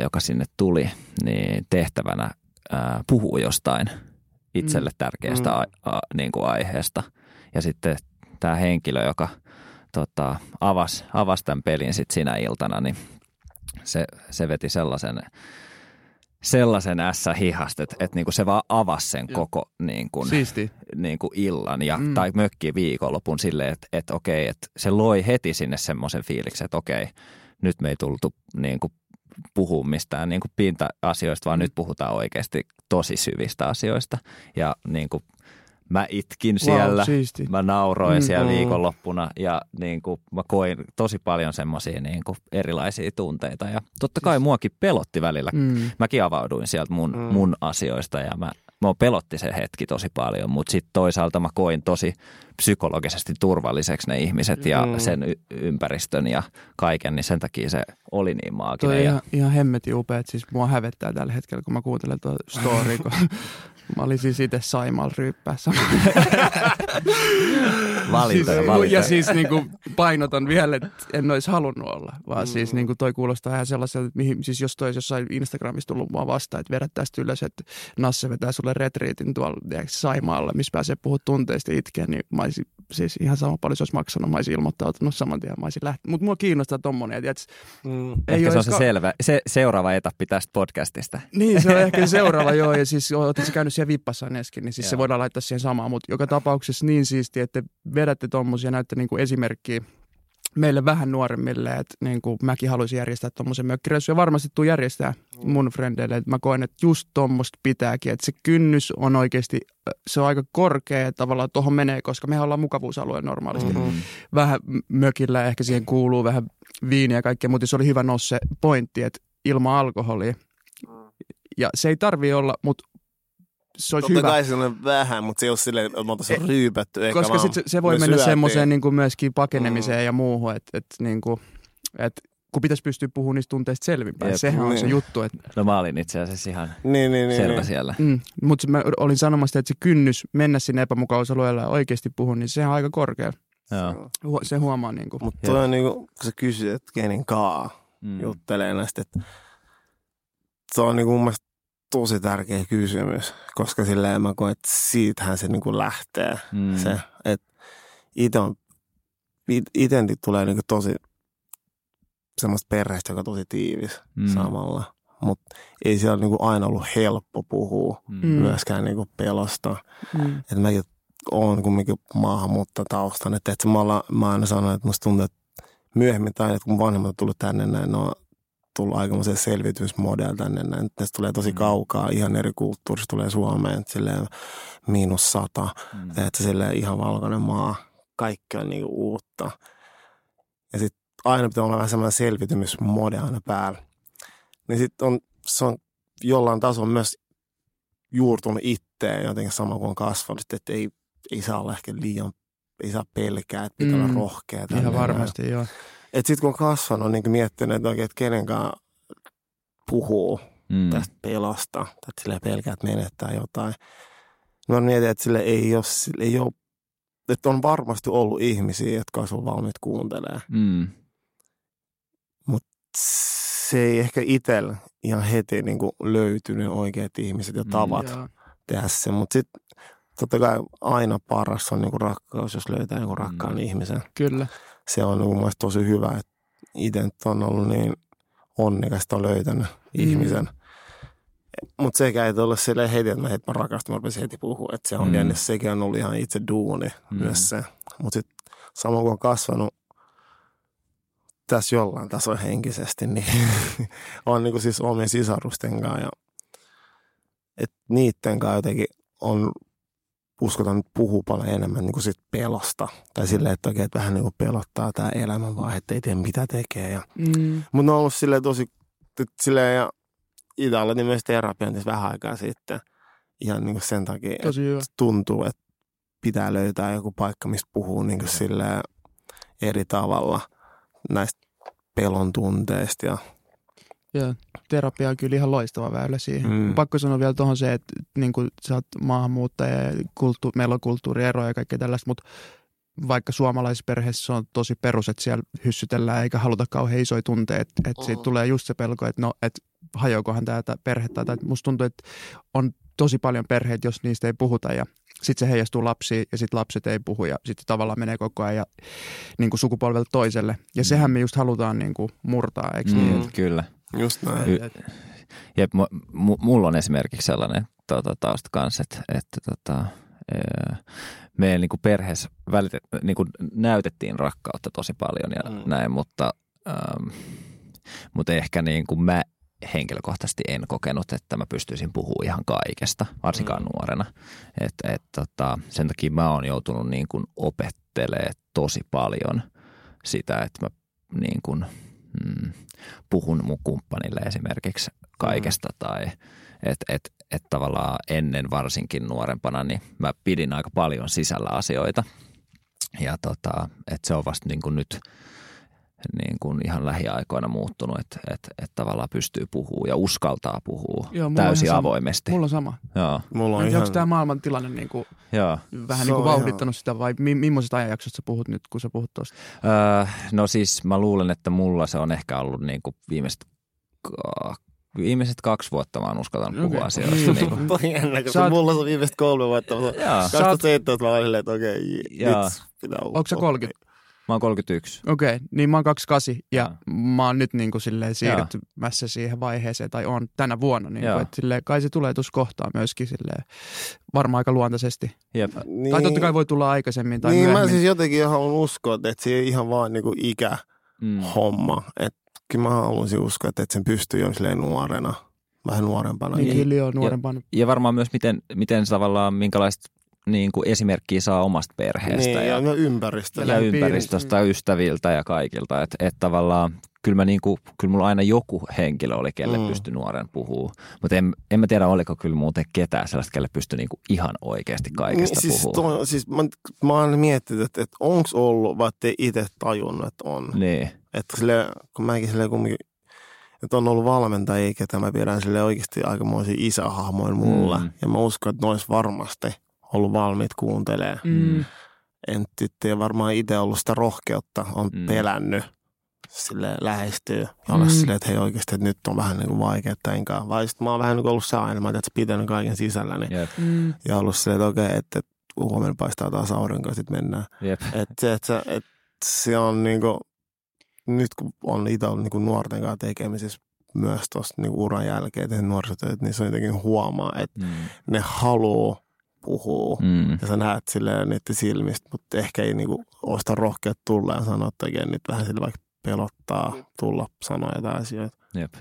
joka sinne tuli, niin tehtävänä puhua jostain itselle tärkeästä niin kuin aiheesta. Ja sitten tämä henkilö, joka avasi tämän pelin sitten sinä iltana, niin se veti sellaisen ässä-hihasta, että niinku se vaan avasi sen koko niinku illan ja, tai mökki viikonlopun silleen, että okei, että se loi heti sinne semmoisen fiiliksen, että okei, nyt me ei tultu niinku puhua mistään niinku pinta-asioista, vaan nyt puhutaan oikeasti tosi syvistä asioista. Ja niinku mä itkin siellä, mä nauroin siellä viikonloppuna ja niinku mä koin tosi paljon semmoisia niinku erilaisia tunteita. Ja totta kai muakin pelotti välillä. Mäkin avauduin sieltä mun asioista ja mä pelotti se hetki tosi paljon, mutta sitten toisaalta mä koin tosi psykologisesti turvalliseksi ne ihmiset ja sen ympäristön ja kaiken, niin sen takia se oli niin maaginen. Toi ihan hemmetin upeat, siis mua hävettää tällä hetkellä, kun mä kuuntelen tuo story, kun mä olin siis itse Saimaalla ryyppäässä. Valintoja. Ja siis niin kuin painotan vielä, että en olisi halunnut olla, vaan siis niin kuin toi kuulostaa ihan sellaiselta, että mihin, siis jos toi olisi jossain Instagramissa tullut mua vastaan, että vedät tästä ylös, että Nasse vetää sulle retriitin tuolla Saimaalla, missä pääsee puhua tunteista itkeä, niin mä olisin siis ihan sama paljon, jos olisi maksanut, mä olisin ilmoittautunut saman tien, mä olisin lähtenyt. Mutta mua kiinnostaa tommonen. Ehkä se on se seuraava etappi tästä podcastista. Niin, se on ehkä seuraava, joo. Ja siis oletko sä käynyt siellä vipassaneskin, niin siis se voidaan laittaa siihen samaan. Mutta joka tapauksessa niin siisti, että vedätte tommosia, näytte niinku esimerkkiä meille vähän nuoremmille, että niinku mäkin haluaisin järjestää tommosen mökkireissun ja varmasti tuu järjestää mun frendeille. Mä koen, että just tommosta pitääkin, että se kynnys on oikeasti, se on aika korkea tavallaan tuohon menee, koska mehän ollaan mukavuusalue normaalisti. Vähän mökillä ehkä siihen kuuluu vähän viiniä ja kaikkea, mutta se oli hyvä nousse pointti, että ilman alkoholia. Ja se ei tarvii olla, mutta se olisi totta kai sellainen vähän, mutta se ei ole silleen, että me oltaisiin ryypätty. Eikä koska sitten se voi mennä semmoiseen niin kuin myöskin pakenemiseen ja muuhun, että niin kuin, että kun pitäisi pystyä puhumaan niistä tunteista selvinpäin. Sehän on se juttu. Että no mä olin itse asiassa ihan selvä siellä. Mutta mä olin sanomassa, että se kynnys mennä sinne epämukavuusalueelle ja oikeasti puhua, niin sehän on aika korkea. Se huomaa niin kuin. Mutta toi on niin kuin, kun sä kysyt, että kenen kaa juttelee näistä, että se on niin kuin mun mielestä tosi tärkeä kysymys, koska silleen mä koen, että siitähän se niin kuin lähtee. Se, että itenti tulee niin kuin tosi semmoista perheestä, joka on tosi tiivis samalla. Mutta ei siellä niinku aina ollut helppo puhua myöskään niinku pelosta. Että mäkin olen kumminkin maahanmuuttajataustainen. Että mä aina sanon, että musta tuntuu, että myöhemmin tai kun vanhemmat on tullut tänne näin, ne on tullut aikamoisen selvitysmodel tänne näin. Ne tulee tosi kaukaa, ihan eri kulttuurista tulee Suomeen. Että silleen -100. Että silleen ihan valkoinen maa. Kaikki on niinku uutta. Ja sitten aina pitää olla vähän semmoinen selviytymismode aina päällä. Niin sitten se on jollain tasolla myös juurtunut itteen jotenkin sama kuin on kasvanut, että ei saa olla ehkä liian, ei saa pelkää, että pitää olla rohkea. Ihan varmasti, joo. Että sitten kun on kasvanut, niin miettinyt, että oikein, että kenenkaan puhuu tästä pelosta, että sillä pelkää, että menettää jotain. Mä mietin, että sillä ei ole, että on varmasti ollut ihmisiä, jotka on sun valmiit kuuntelemaan. Mutta se ei ehkä itsellä ihan heti niin kuin löytynyt oikeat ihmiset ja tavat tehdä se. Mutta sitten totta kai aina paras on niin kuin rakkaus, jos löytää joku rakkaan ihmisen. Kyllä. Se on mun mielestä tosi hyvä, että itse on ollut niin onnekasta löytänyt ihmisen. Mutta sekään ei ole silleen heti, että mä rakastan, mä rupesin heti puhua. Että se on jännä, sekin on ollut ihan itse duuni myös se. Mutta sitten samoin kuin on kasvanut tässä jollain tasolla henkisesti, niin on niinku siis omien sisarusten kanssa. Että niiden kanssa jotenkin on uskotan puhua paljon enemmän niinku sit pelosta. Tai silleen, että oikein, että vähän niinku pelottaa tää elämä vaan, että ei tiedä mitä tekee. Mutta ne on ollut silleen tosi, silleen ja itse aloitin myös terapiantissa vähän aikaa sitten. Ihan niin kuin sen takia, että tuntuu, että pitää löytää joku paikka, missä puhuu niin kuin silleen eri tavalla näistä pelon tunteista. Ja Joo, terapia on kyllä ihan loistava väylä siihen. Pakko sanoa vielä tuohon se, että niin kuin sä oot maahanmuuttaja ja meillä on kulttuurieroja ja kaikkea tällaista, mutta vaikka suomalaisessa perheessä se on tosi perus, että siellä hyssytellään eikä haluta kauhean isoja tunteita, että siitä tulee just se pelko, että no, että hajoakohan tämä perhe tai musta tuntuu, että on tosi paljon perheitä, jos niistä ei puhuta ja sitten se heijastuu lapsiin ja sitten lapset ei puhu ja sitten tavallaan menee koko ajan ja, niin kuin sukupolvelta toiselle. Ja sehän me just halutaan niin kuin murtaa, eikö niin? Kyllä. Just näin. Jep, mulla on esimerkiksi sellainen tausta kanssa, että meidän niin kuin perheessä niin kuin näytettiin rakkautta tosi paljon ja näin, mutta ehkä niin kuin mä henkilökohtaisesti en kokenut, että mä pystyisin puhumaan ihan kaikesta, varsinkaan nuorena. Sen takia mä oon joutunut niin kuin opettelemaan tosi paljon sitä, että mä niin kuin, puhun mun kumppanille esimerkiksi kaikesta tai että tavallaan ennen varsinkin nuorempana niin mä pidin aika paljon sisällä asioita ja että se on vasta niin kuin nyt niin kuin ihan lähiaikoina muuttunut, että tavallaan pystyy puhumaan ja uskaltaa puhua täysin avoimesti. Mulla on sama. Joo. Mulla on onko tämä maailman tilanne niin kuin vähän niin kuin vauhdittanut sitä vai millaiset ajanjaksosta sä puhut nyt, kun sä puhut tuosta? No siis mä luulen, että mulla se on ehkä ollut niin kuin viimeiset 2 vuotta mä oon uskaltanut puhua asioista. Niin mulla on viimeiset 3 vuotta. 2017 mä oon silleen, että okei, nyt pitää uskoa. Onko sä 30? Mä oon 31. Okei, niin mä oon 28 ja mä oon nyt niin kuin silleen siirtymässä siihen vaiheeseen tai on tänä vuonna. Niin kuin, että silleen, kai se tulee tuossa kohtaa myöskin silleen, varmaan aika luontaisesti. Jep. Niin, tai totta kai voi tulla aikaisemmin tai niin myöhemmin. Mä siis jotenkin haluan uskoa, että se ei ihan vaan niin kuin ikähomma. Et, kyllä mä haluaisin uskoa, että sen pystyy jo silleen nuorena, vähän nuorempana. Niin hiljaa nuorempana. Ja varmaan myös miten tavallaan minkälaista niin kuin esimerkkiä saa omasta perheestä niin, ja ympäristöstä. Ja ympäristöstä, ystäviltä ja kaikilta. Että tavallaan kyllä mulla aina joku henkilö oli, kelle pystyi nuoren puhua. Mutta en mä tiedä, oliko kyllä muuten ketään sellaista, kelle pystyi niinku ihan oikeasti kaikesta puhumaan. Siis mä oon miettinyt, että onko ollut, vai ettei itse tajunnut, että on. Niin. Että kun mäkin silleen kumminkin, että on ollut valmentajia, ketä mä pidän silleen oikeasti aikamoisia isähahmoja mulla. Ja mä uskon, että nois varmasti ollut valmiit kuuntelemaan. En tiedä, varmaan itse ollut sitä rohkeutta, on pelännyt silleen lähestyä. Ja olla silleen, että hei oikeasti, että nyt on vähän niin kuin vaikeaa enkä. Vai sitten mä oon vähän niin kuin ollut se aina, mä oon pitänyt kaiken sisällä. Niin. Yep. Ja ollut silleen, että okei, että huomenna paistaa taas aurinkoa, sitten mennään. Yep. Että se on niin kuin, nyt kun on itse ollut niin kuin nuorten kanssa tekemisissä, myös tuossa niin kuin uran jälkeen tehnyt nuorisotyöt, niin se on jotenkin huomaa, että ne haluaa puhuu. Ja sä näet silleen niiden silmistä, mutta ehkä ei niinku ole sitä rohkeat tulla ja sanoa, että nyt vähän sille vaikka pelottaa tulla sanoa jotain asioita. Jep.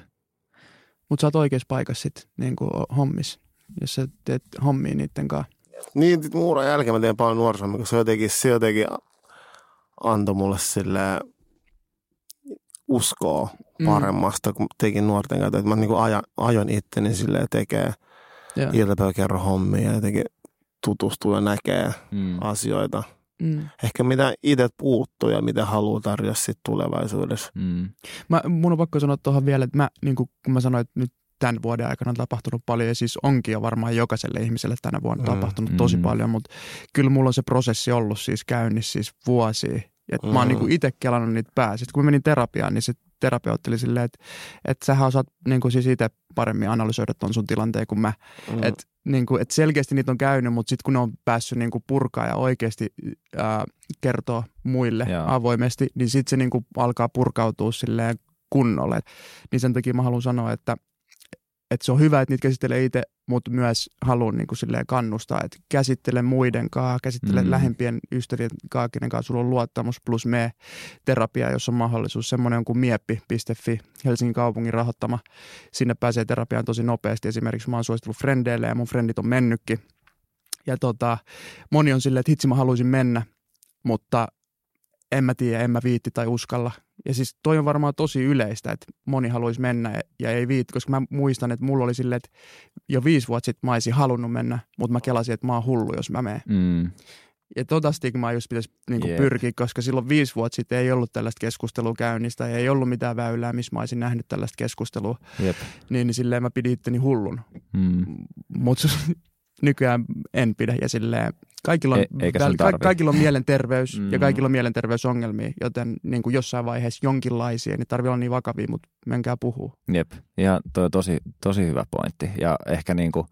Mutta sä oot oikeassa paikassa sit niinku hommis, jos sä teet hommia niiden kanssa. Niin, muuran jälkeen mä teen paljon nuorisohommia, kun se jotenkin antoi mulle silleen uskoa paremmasta, kun tekin nuorten kanssa. Että mä niinku ajoin itteni silleen tekee iltapäiväkerron hommia ja jotenkin tutustuu ja näkee asioita. Ehkä mitä itse puuttuu ja mitä haluaa tarjota sitten tulevaisuudessa. Mun on pakko sanoa tuohon vielä, että niin kun mä sanoin, että nyt tämän vuoden aikana on tapahtunut paljon ja siis onkin jo varmaan jokaiselle ihmiselle tänä vuonna tapahtunut tosi paljon, mutta kyllä mulla on se prosessi ollut siis käynnissä siis vuosia. Et mä oon niinku itse kelannut niitä päässä. Kun mä menin terapiaan, niin se terapeutti oli silleen, että sähän osaat niinku siis itse paremmin analysoida ton sun tilanteen kuin mä. Että niinku, et selkeästi niitä on käynyt, mutta sitten kun ne on päässyt niinku purkaa ja oikeasti kertoa muille avoimesti, niin sitten se niinku alkaa purkautua silleen kunnolle. Niin sen takia mä haluan sanoa, että se on hyvä, että niitä käsittelee itse, mutta myös haluan niinku silleen kannustaa, että käsittele muiden kanssa, käsittele lähempien ystävien kanssa, kenen kanssa sulla on luottamus, plus me terapia, jos on mahdollisuus. Semmoinen on kuin miepi.fi, Helsingin kaupungin rahoittama. Sinne pääsee terapiaan tosi nopeasti. Esimerkiksi mä oon suositellut frendeille ja mun frendit on mennytkin. Ja moni on silleen, että hitsi mä haluaisin mennä, mutta en mä tiedä, en mä viitti tai uskalla. Ja siis toi on varmaan tosi yleistä, että moni haluaisi mennä ja ei viitti, koska mä muistan, että mulla oli silleen, että jo 5 vuotta sitten mä olisin halunnut mennä, mutta mä kelasin, että mä oon hullu, jos mä menen. Ja tota stigmaa just pitäisi niinku pyrkiä, koska silloin 5 vuotta sitten ei ollut tällaista keskustelua käynnistä, ei ollut mitään väylää, missä mä olisin nähnyt tällaista keskustelua. Jep. Niin silleen mä pidin itteni hullun. Mm. Mutta nykyään en pidä ja silleen kaikilla on mielenterveys ja kaikilla on mielenterveysongelmia, joten niin kuin jossain vaiheessa jonkinlaisia, niin tarvii olla niin vakavia, mutta menkää puhua. Jep, ihan toi tosi hyvä pointti ja ehkä niin kuin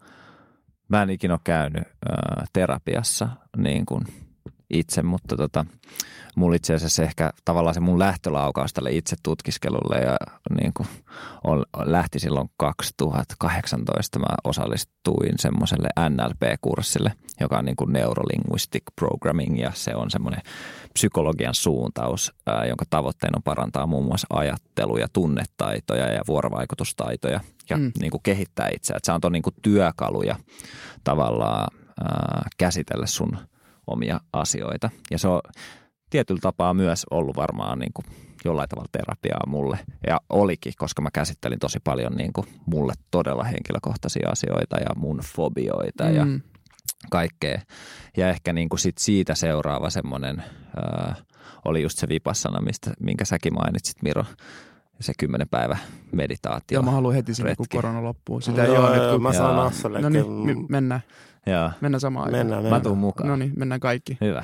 mä en ikinä ole käynyt terapiassa niin kuin itse, mutta mulla itse asiassa ehkä tavallaan se mun lähtölaukaus tälle itse tutkiskelulle ja niin kuin lähti silloin 2018. Mä osallistuin semmoiselle NLP-kurssille, joka on niin kuin Neuro-Linguistic Programming ja se on semmoinen psykologian suuntaus, jonka tavoitteena on parantaa muun muassa ajattelu- ja tunnetaitoja ja vuorovaikutustaitoja ja niin kuin kehittää itseä. Et se on niin kuin työkaluja tavallaan käsitellä sun omia asioita ja se on tietyllä tapaa myös ollut varmaan niin kuin jollain tavalla terapiaa mulle ja olikin, koska mä käsittelin tosi paljon niin kuin mulle todella henkilökohtaisia asioita ja mun fobioita ja kaikkea. Ja ehkä niin kuin sit siitä seuraava semmoinen oli just se vipassana, minkä säkin mainitsit, Miro. Se 10 päivä meditaatio. Joo, mä haluan heti sen, kun korona loppuu. Sitä ei ole nyt. Mä saan Assalle. No niin, mennään. Jaa. Mennään samaan aikaan. Mä tuun mukaan. No niin, mennään kaikki. Hyvä.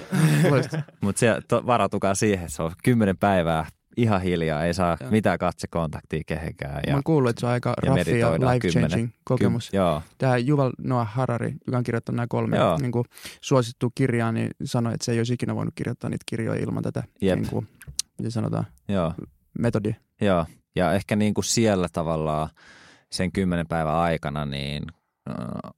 Mutta varautukaa siihen, se on 10 päivää ihan hiljaa, ei saa mitään katsekontaktia kehenkään. Mä oon kuullut, että se on aika raffi ja life-changing kokemus. Tämä Juval Noah Harari, joka on kirjoittanut nämä 3 niin suosittua kirjaa, niin sanoi, että se ei olisi ikinä voinut kirjoittaa niitä kirjoja ilman tätä, niin kuin, miten sanotaan, metodia. Joo, ja ehkä niin kuin siellä tavallaan sen 10 päivän aikana niin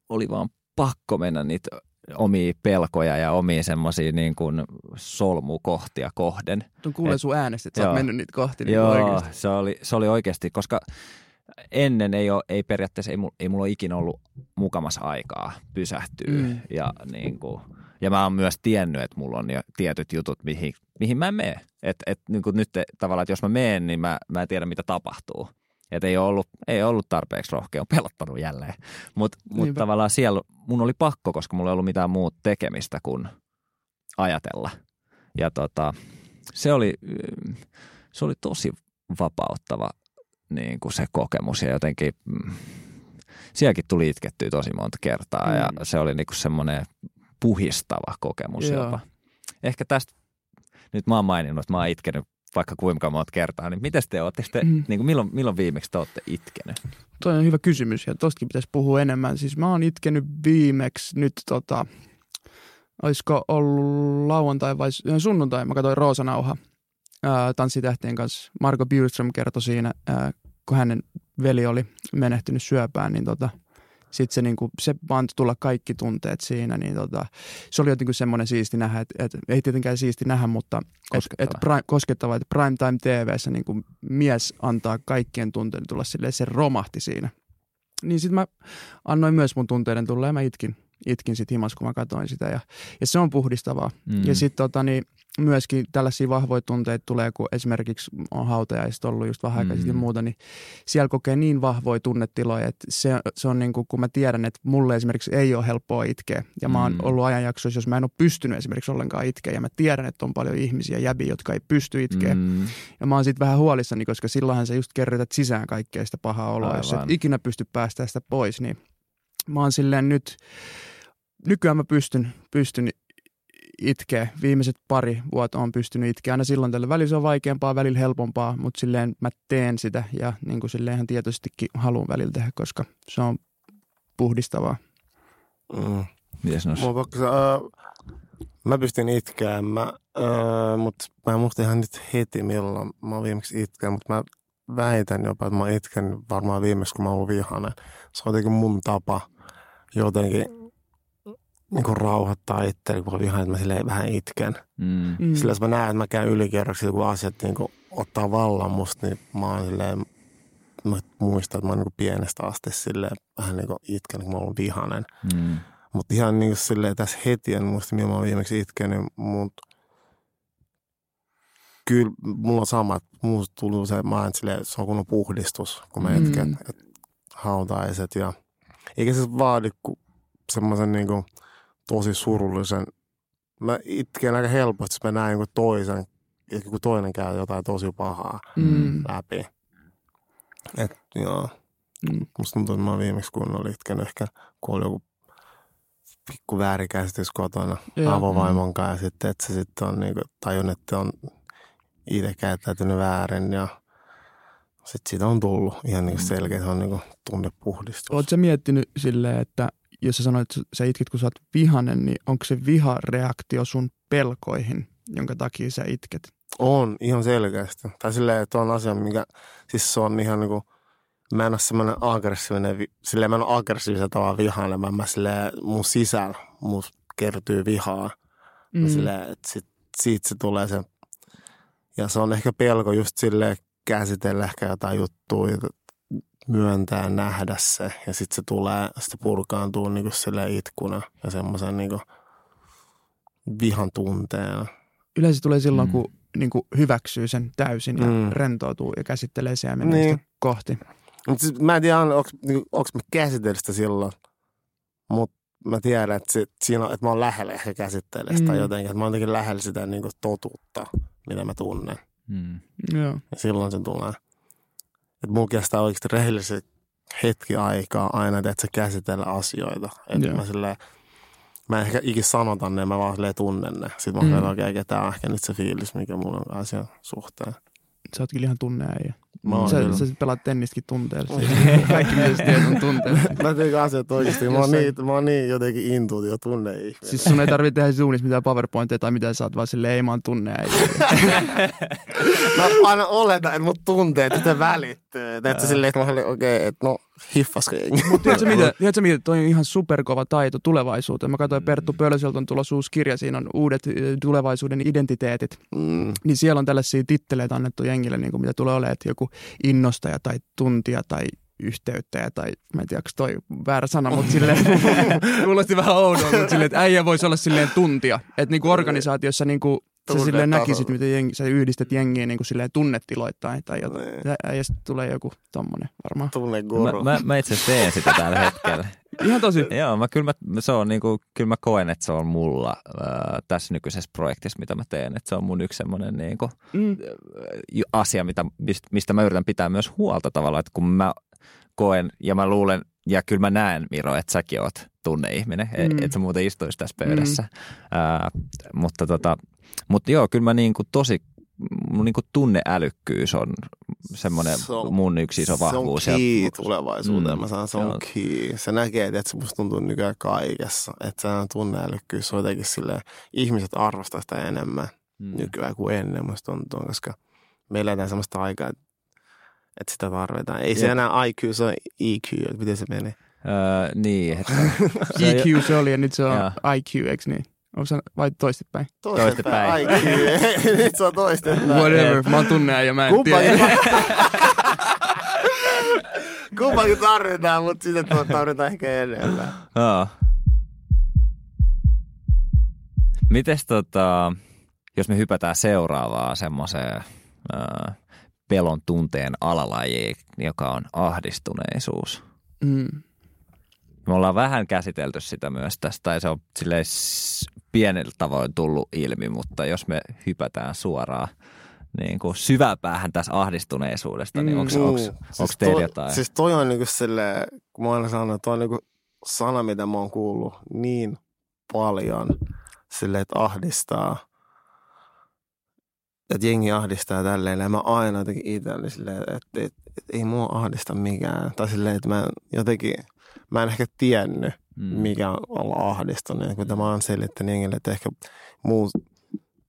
oli vaan pakko mennä niitä omia pelkoja ja omia semmoisia niin kuin solmukohtia kohden. Tuon kuulee sun äänestä, että sä oot mennyt niitä kohti. Niin joo, se oli oikeasti, koska ennen ei mulla ole ikinä ollut mukamassa aikaa pysähtyä ja niin kuin... Ja mä oon myös tiennyt, että mulla on jo tietyt jutut, mihin mä en mene. Et niin kuin nyt tavallaan, että jos mä menen, niin mä en tiedä, mitä tapahtuu. Että ei ollut tarpeeksi rohkea, on pelottanut jälleen. Mut tavallaan siellä mun oli pakko, koska mulla ei ollut mitään muuta tekemistä kuin ajatella. Ja se oli tosi vapauttava niin kuin se kokemus ja jotenkin... Sielläkin tuli itkettyä tosi monta kertaa ja se oli niin kuin semmoinen... puhistava kokemus jopa. Ehkä tästä, nyt mä oon maininnut, että mä oon itkenyt vaikka kuinka monta kertaa, niin mites te ootte, niin kuin milloin viimeksi te ootte itkenyt? Toi on hyvä kysymys ja tostakin pitäisi puhua enemmän. Siis mä oon itkenyt viimeksi nyt olisiko ollut lauantai vai sunnuntai, mä katsoin Roosanauha tanssitähtien kanssa. Marko Bjurström kertoi siinä, kun hänen veli oli menehtynyt syöpään, niin sitten se, niinku, se vaan tulla kaikki tunteet siinä, niin se oli jotenkin semmoinen siisti nähdä, että ei tietenkään siisti nähdä, mutta koskettava, että primetime TV:ssä niinku mies antaa kaikkien tunteiden tulla silleen, se romahti siinä. Niin sitten mä annoin myös mun tunteiden tulla ja mä itkin sit himas, kun mä katsoin sitä ja se on puhdistavaa. Ja sitten myöskin tällaisia vahvoja tunteita tulee, kun esimerkiksi on hautajaiset ollut just vähän aikaa sitten muuta, niin siellä kokee niin vahvoja tunnetiloja, että se on niin kuin, kun mä tiedän, että mulle esimerkiksi ei ole helppoa itkeä. Ja mä oon ollut ajanjaksoissa, jos mä en ole pystynyt esimerkiksi ollenkaan itkeä, ja mä tiedän, että on paljon ihmisiä jäbiä, jotka ei pysty itkeä. Ja mä oon sitten vähän huolissani, koska silloinhan sä just kerrytät sisään kaikkea sitä pahaa oloa, jos et ikinä pysty päästään sitä pois. Niin mä oon silleen nykyään mä pystyn itkeä. Viimeiset 2 vuotta on pystynyt itkeä. Aina silloin tällä välillä se on vaikeampaa, välillä helpompaa, mutta silleen mä teen sitä ja niin kuin silleenhan tietoisestikin haluan välillä tehdä, koska se on puhdistavaa. Mä pystyn itkeä, mutta mä en muista ihan nyt heti milloin mä oon viimeksi itkeä, mutta mä väitän jopa, että mä itken varmaan viimeksi, kun mä oon vihainen. Se on jotenkin mun tapa jotenkin niinku rauhoittaa itseäni, kun on ihan, että mä silleen vähän itken. Sillä jos mä näen, että mä käyn ylikierroksilla, kun asiat niinku ottaa vallan musta, niin mä oon silleen, mä muistan, että mä oon niinku pienestä asti silleen vähän niinku itken, kun mä oon vihainen. Mutta ihan niinku silleen tässä heti, en muista, milloin mä oon viimeksi itkenyt, mutta kyllä mulla on sama, että musta tullut se, mä oon silleen, se on kunnon puhdistus, kun mä itken, että hautaiset ja eikä se vaadi, kun semmoisen niinku tosi surullisen mä itken aika helposti, mä näen jonkun toisen, kun toinen käy jotain tosi pahaa läpi. Et joo. Musta tuntuu, että mä oon viimeksi kunnolla itkenyt ehkä, kun oli joku pikku väärinkäsitys kotona avovaimon kanssa, ja sitten, että se sitten on niinku tajun, että on itse käyttäytynyt väärin, ja sitten siitä on tullut ihan niinku selkeä, se on niinku tunnepuhdistus. Oletko sä miettinyt silleen, että jos sä sanoit, että sä itket, kun sä oot vihanen, niin onko se vihareaktio sun pelkoihin, jonka takia sä itket? On, ihan selkeästi. Tai silleen, että on asia, mikä, siis se on ihan niinku, mä en ole semmoinen aggressiivinen, silleen mä en ole aggressiivisella tavalla vihainen, vaan mä silleen mun sisällä mun kertyy vihaa. Silleen, että siitä se tulee se, ja se on ehkä pelko just silleen käsitellä ehkä jotain juttua, myöntää, nähdä se, ja sitten se tulee, sitten purkaantuu niinku silleen itkuna ja semmoisen niinku vihan tunteena. Yleensä tulee silloin, kun niinku hyväksyy sen täysin ja rentoutuu ja käsittelee se ja menee sitä kohti. Siis, mä en tiedä, onko mä käsitellyt sitä silloin, mutta mä tiedän, että, että mä oon lähellä ehkä käsittelemään sitä jotenkin, että mä oon jotenkin lähellä sitä niinku totuutta, mitä mä tunnen. Ja silloin se tulee. Että mulla kestää oikeasti rehellisesti hetki aikaa aina, että sä käsitellä asioita. Että mä en ehkä ikin sanota ne, mä vaan silleen tunnen ne. Sitten mä oon oikein ketään ehkä nyt se fiilis, mikä mulla on asian suhteen. Sä oot kyllä ihan tunneäijä. Sä pelaat tenniskin tunteella. Kaikki myös tiedät on tunteella. Mä teen asiat oikeasti. Mä oon niin jotenkin intuutio tunneihminen. Siis sun ei tarvitse tehdä Zoomissa mitään PowerPointia tai mitään, sä oot vaan silleen, ei mä oon tunneäijä. Mä aina oletan, että mut tunteet, että te välittyy. Teet sä silleen, että mä olen okei, että no hiffasko jengi. Mut tiedätkö mitä, toi on ihan superkova taito tulevaisuuteen. Mä katsoin Perttu Pölläseltä on tulossa uusi kirja, siinä on uudet tulevaisuuden identiteetit. Niin siellä on tällaisia titteleitä annettu jengille, niin kuin mitä tulee olemaan, että joku innostaja tai tuntija tai yhteyttäjä tai, mä en tiedä, onko toi väärä sana, mutta silleen, kuulosti vähän oudoa, mutta silleen, että äijä voisi olla silleen tuntija. Että niin kuin organisaatiossa niin kuin sä silleen näkisit, miten sä yhdistät jengiä niin kuin silleen tunnetiloittain tai jotain. Ja sitten tulee joku tommonen varmaan. Tunneguru. Mä itse teen sitä tällä hetkellä. Ihan tosi. Joo, kyllä mä koen, että se on mulla tässä nykyisessä projektissa, mitä mä teen. Että se on mun yksi semmoinen niinku asia, mistä mä yritän pitää myös huolta tavallaan, että kun mä koen ja mä luulen, ja kyllä mä näen, Miro, että säkin oot tunneihminen, että sä muuten istuisi tässä pöydässä. Mutta joo, kyllä mä niinku tosi, mun niinku tunneälykkyys on semmoinen mun yksi iso vahvuus. Se on key tulevaisuuteen, mä sanon, se on key. Se näkee, että se musta tuntuu nykyään kaikessa, että se tunneälykkyys on jotenkin silleen, ihmiset arvostaa sitä enemmän nykyään kuin ennen, musta tuntuu, koska meillä ei semmoista aikaa, että sitä tarvitaan. Ei se enää IQ, se on EQ, että miten se menee. Niin, että EQ se oli ja nyt se on IQ, eikö niin? Onko se vai toistepäin? Toistepäin. IQ, nyt se on toistepäin. Whatever, mä oon tunneäjä, mä en tiedä. Kumpakin tarvitaan, mutta sitä tarvitaan ehkä enemmän. Mites jos me hypätään seuraavaan semmoiseen pelon tunteen alalaji, joka on ahdistuneisuus. Me ollaan vähän käsitelty sitä myös tästä, tai se on silleen pienellä tavoin tullut ilmi, mutta jos me hypätään suoraan niin kuin syväpäähän tässä ahdistuneisuudesta, niin onko teillä jotain? Siis toi on niin kuin silleen, kun mä aina sanon, toi on niin kuin sana, mitä mä oon kuullut niin paljon, silleen, että ahdistaa. Että jengi ahdistaa tälleen, ja mä aina jotenkin itselleni silleen, että ei mua ahdista mikään. Tai silleen, että mä en ehkä tiennyt, mikä on olla ahdistunut. Kun mä oon selittänyt jengille, että ehkä muu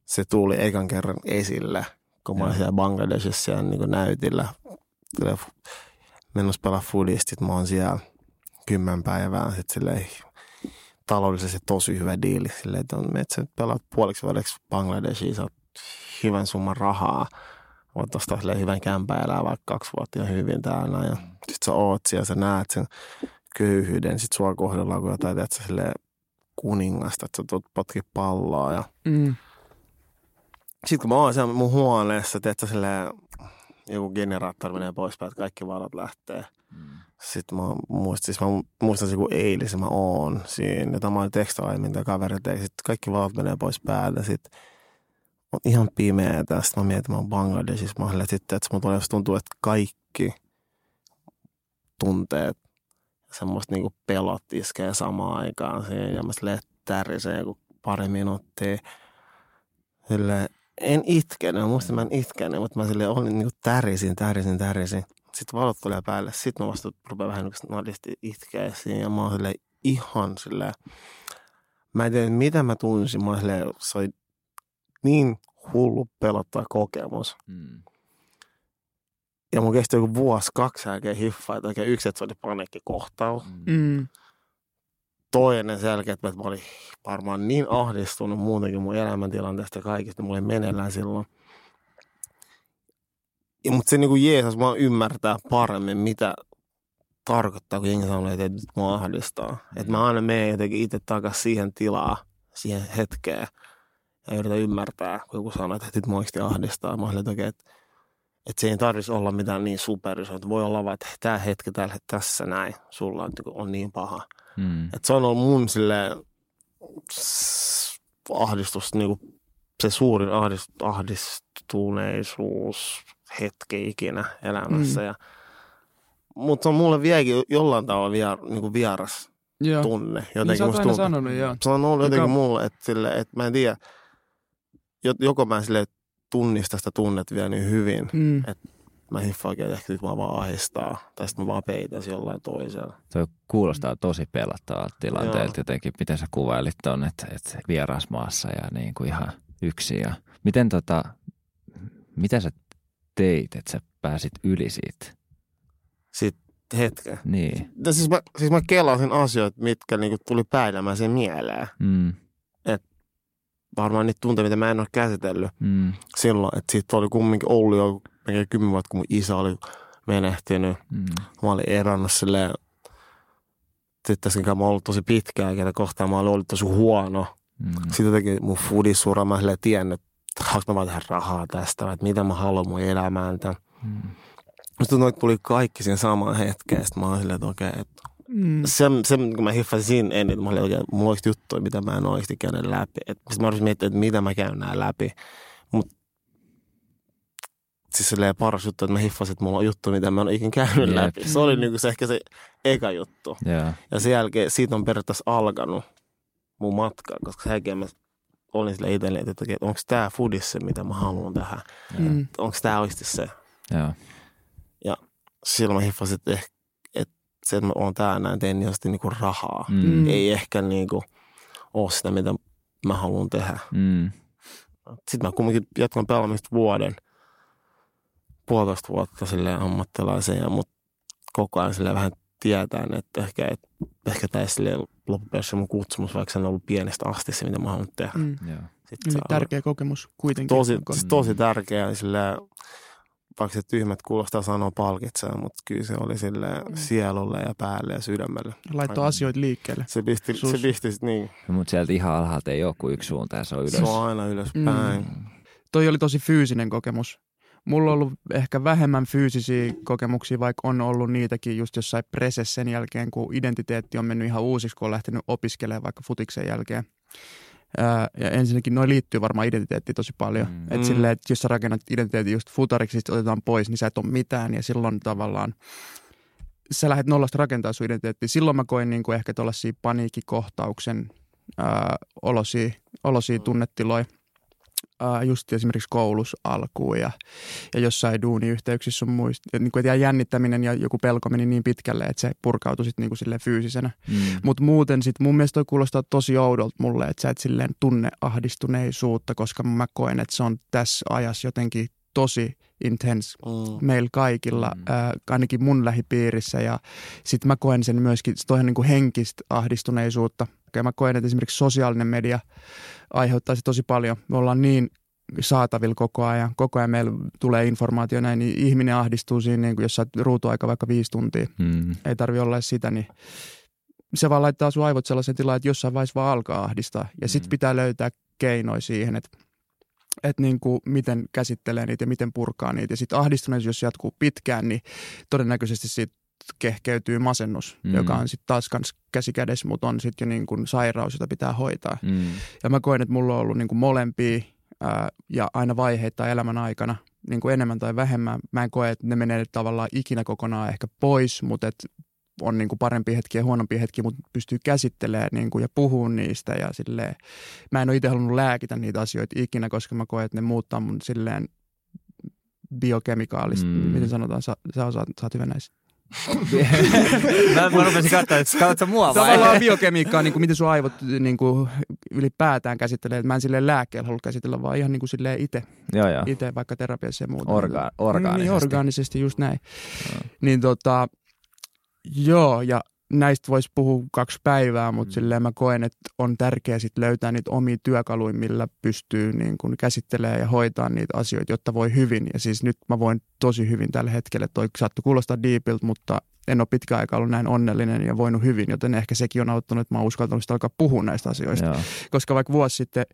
se tuli ekan kerran esille, kun mä olin siellä Bangladesissa ja niin näytillä. Mennäs pelaa foodistit, mä oon siellä 10 päivää, sit silleen taloudellisesti tosi hyvä diili. Silleen, että sä pelaat puoliksi väliksi Bangladeshiin, sä hyvän summan rahaa. Voit ostaa hyvän kämpää, elää vaikka 2 vuotta ihan hyvin täällä. Ja sit sä oot siellä, sä näet sen köyhyyden. Sit sua kohdellaan, kun jotain teet sä silleen kuningasta, että sä tulet potki palloa. Ja sit kun mä oon siellä mun huoneessa, teet sä silleen joku generaattori menee poispäin, että kaikki valot lähtee. Sitten mä muistan joku eilis, mä oon siinä, ja tämä oli tekstoaimin tai kaveri teki, sitten kaikki valot menee pois päältä, sitten on ihan pimeää tästä, mä mietin, että mä oon Bangladesissa, mä sitten, että mun tuntuu, että kaikki tunteet, semmoista niinku pelot iskee samaan aikaan siihen, ja mä silleen tärisee joku pari minuuttia, silleen, en itkenyt, muistin mä en itkenyt, mutta mä silleen olin niinku tärisin. Sitten valot tulee päälle, sitten mä vasta rupean vähän nadisti itkeä siinä, ja mä oon silleen ihan silleen, mä en tiedä mitä mä tunsin, mä oon silleen, se oli niin hullu pelottava kokemus. Mm. Ja mun kesti joku vuosi, kaksi jälkeen hiffaa, että oikein yksi, että se oli paniikkikohtaus. Mm. Toinen selkeä, että mä olin varmaan niin ahdistunut muutenkin mun elämäntilanteesta ja kaikista, mulla ei meneillään silloin. Mutta se niinku Jeesus vaan ymmärtää paremmin, mitä tarkoittaa, kun jengi sanoo, että nyt mua ahdistaa. Että mä aina menen jotenkin itse takaisin siihen tilaan, siihen hetkeen. Ja yritän ymmärtää, kun joku sanoo, että nyt mua oikeasti ahdistaa. Mä olen toki, että se ei tarvitsisi olla mitään niin superisoa. Että voi olla vaan, että tämä hetki tässä näin sulla on niin paha. Mm. Että se on ollut mun silleen ahdistus, niinku, se suurin ahdistuneisuus hetki ikinä elämässä. Mm. Mutta se on mulle vieläkin jollain tavalla niinku vieras tunne. Jotenkin niin sä oot sanonut, joo. Se on ollut jotenkin mulle, että mä en tiedä, joko mä silleen tunnista sitä tunnet vielä niin hyvin, että mä hiffaakin, että ehkä nyt mä vaan ahistaa, tai sitten mä vaan peitäisin jollain toisella. Tuo kuulostaa tosi pelottavalta tilanteelta jotenkin, miten sä kuvailit ton, että vierasmaassa ja niin kuin ihan yksin. Ja miten mitä sä teit, että sä pääsit yli siitä? Sitten hetken. Niin. Siis mä kelasin asioita, mitkä niinku tuli päällämäisen mieleen. Mm. Varmaan niitä tunteita, mitä mä en ole käsitellyt silloin. Että siitä oli kumminkin ollut jo 10 vuotta, kun mun isä oli menehtynyt. Mm. Mä olin erannut silleen, sitten mä ollut tosi pitkään, ketä kohtaan mä olin ollut tosi huono. Mm. Sitten jotenkin mun foodisura, mä silleen tiennyt, että haluanko mä vaan tehdä rahaa tästä, että mitä mä haluan mun elämään. Mm. Sitten noita tuli kaikki siihen samaan hetkeen. Sitten mä olin silleen, että okei, että sen, kun mä hiffasin ennen, mä olin oikein, mulla on oikeasti juttuja, mitä mä en oikeasti käydä läpi. Sitten mä olisin miettinyt, että mitä mä käyn nää läpi. Mutta siis silleen paras juttu, että mä hiffasin, että mulla on juttu, mitä mä en ikinä käynyt läpi. Se oli niinku se ehkä se eka juttu. Yeah. Ja sen jälkeen siitä on periaatteessa alkanut mun matka, koska sen jälkeen mä olin silleen itselleen, että onko tää foodis se, mitä mä haluan tähän? Mm. Onko tää oikeasti se? Yeah. Ja silloin mä hiffasin, että ehkä se, että mä oon täällä ja teen josti niinku rahaa. Mm. Ei ehkä niinku ole sitä, mitä mä haluan tehdä. Mm. Sitten mä kumminkin jatkan pelaamista vuoden, 1,5 vuotta silleen ammattilaiseen, mutta koko ajan silleen vähän tietään, että ehkä tää ei silleen loppupeleissä mun kutsumus, vaikka se on ollut pienestä asti se, mitä mä haluan tehdä. Mm. Eli tärkeä kokemus kuitenkin. Tosi tärkeä silleen. Vaikka se tyhmät kuulostaa sanoa palkitsee, mutta kyllä se oli sille sielulle ja päälle ja sydämelle. Laittoi asioita liikkeelle. Se pisti niin. Mutta sieltä ihan alhaalta ei ole kuin yksi suunta ja se on ylös. Se on aina ylöspäin. Mm. Toi oli tosi fyysinen kokemus. Mulla on ollut ehkä vähemmän fyysisiä kokemuksia, vaikka on ollut niitäkin just jossain presessä sen jälkeen, kun identiteetti on mennyt ihan uusiksi, kun on lähtenyt opiskelemaan vaikka futiksen jälkeen. Ja ensinnäkin noi liittyy varmaan identiteettiin tosi paljon. Että silleen, että jos sä rakennat identiteetin just futariksi, sit otetaan pois, niin sä et ole mitään. Ja silloin tavallaan sä lähdet nollasta rakentamaan sun identiteettiä. Silloin mä koin niin kuin ehkä tollaisia paniikkikohtauksen olosia tunnetiloja. Just esimerkiksi koulussa alkuun ja jossain duuniyhteyksissä on muista. Niin kuin jännittäminen ja joku pelko meni niin pitkälle, että se purkautui sitten niin kuin silleen fyysisenä. Mm. Mutta muuten sitten mun mielestä toi kuulostaa tosi oudolta mulle, että sä et silleen tunne ahdistuneisuutta, koska mä koen, että se on tässä ajassa jotenkin tosi intense meillä kaikilla, ainakin mun lähipiirissä. Ja sitten mä koen sen myöskin, se on niin kuin henkistä ahdistuneisuutta. Ja mä koen, että esimerkiksi sosiaalinen media aiheuttaa se tosi paljon. Me ollaan niin saatavilla koko ajan meillä tulee informaatio näin, niin ihminen ahdistuu siinä, niin kuin jos sä oot ruutuaika vaikka 5 tuntia. Mm. Ei tarvitse olla sitä, niin se vaan laittaa sun aivot sellaisen tilaan, että jossain vaiheessa vaan alkaa ahdistaa. Ja sit pitää löytää keinoja siihen, että että niin kuin miten käsittelee niitä ja miten purkaa niitä. Ja sitten ahdistuneisuus, jos jatkuu pitkään, niin todennäköisesti siitä kehkeytyy masennus, joka on sitten taas käsikädessä, mutta on sitten jo niin kuin sairaus, jota pitää hoitaa. Ja mä koen, että mulla on ollut niin kuin molempia ja aina vaiheita elämän aikana niin kuin enemmän tai vähemmän. Mä en koe, että ne menee tavallaan ikinä kokonaan ehkä pois, mutta et on niin kuin parempia hetkiä ja huonompia hetkiä, mutta pystyy käsittelemään niin kuin ja puhumaan niistä. Ja silleen. Mä en ole itse halunnut lääkitä niitä asioita ikinä, koska mä koen, että ne muuttaa mun silleen biokemikaalista. Miten sanotaan? Sä osaat hyvä näissä. Mä rupesin katsomaan, että katsotko mua vai? Tavallaan biokemiikkaa, niin kuin miten sun aivot niin kuin ylipäätään käsittelee. Mä en silleen lääkkeellä halua käsitellä, vaan ihan niin kuin silleen itse vaikka terapiassa ja muuta. Orgaanisesti. Niin, orgaanisesti, just näin. Niin joo, ja näistä voisi puhua 2 päivää, mutta silleen mä koen, että on tärkeää sit löytää niitä omia työkaluja, millä pystyy niin kun käsittelemään ja hoitaa niitä asioita, jotta voi hyvin. Ja siis nyt mä voin tosi hyvin tällä hetkellä. Toi saattoi kuulostaa diipiltä, mutta en ole pitkään aikaa ollut näin onnellinen ja voinut hyvin, joten ehkä sekin on auttanut, että mä oon uskaltanut sitä alkaa puhua näistä asioista. Joo. Koska vaikka vuosi sitten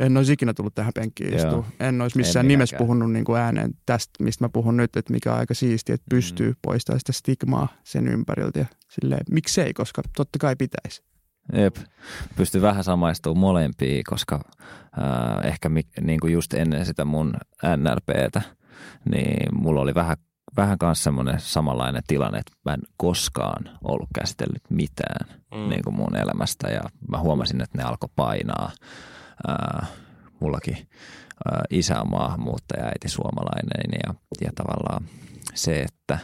en olisi ikinä tullut tähän penkkiin istuun. En olisi missään nimessä puhunut niin kuin ääneen tästä, mistä mä puhun nyt, että mikä on aika siistiä, että pystyy poistamaan sitä stigmaa sen ympäriltä. Ja silleen, miksei, koska totta kai pitäisi. Jep, pystyn vähän samaistumaan molempiin, koska ehkä niin kuin just ennen sitä mun NLPtä, niin mulla oli vähän myös semmoinen samanlainen tilanne, että mä en koskaan ollut käsitellyt mitään niin kuin mun elämästä ja mä huomasin, että ne alkoi painaa. Mullakin isä on maahanmuuttaja, äiti suomalainen ja tavallaan se, että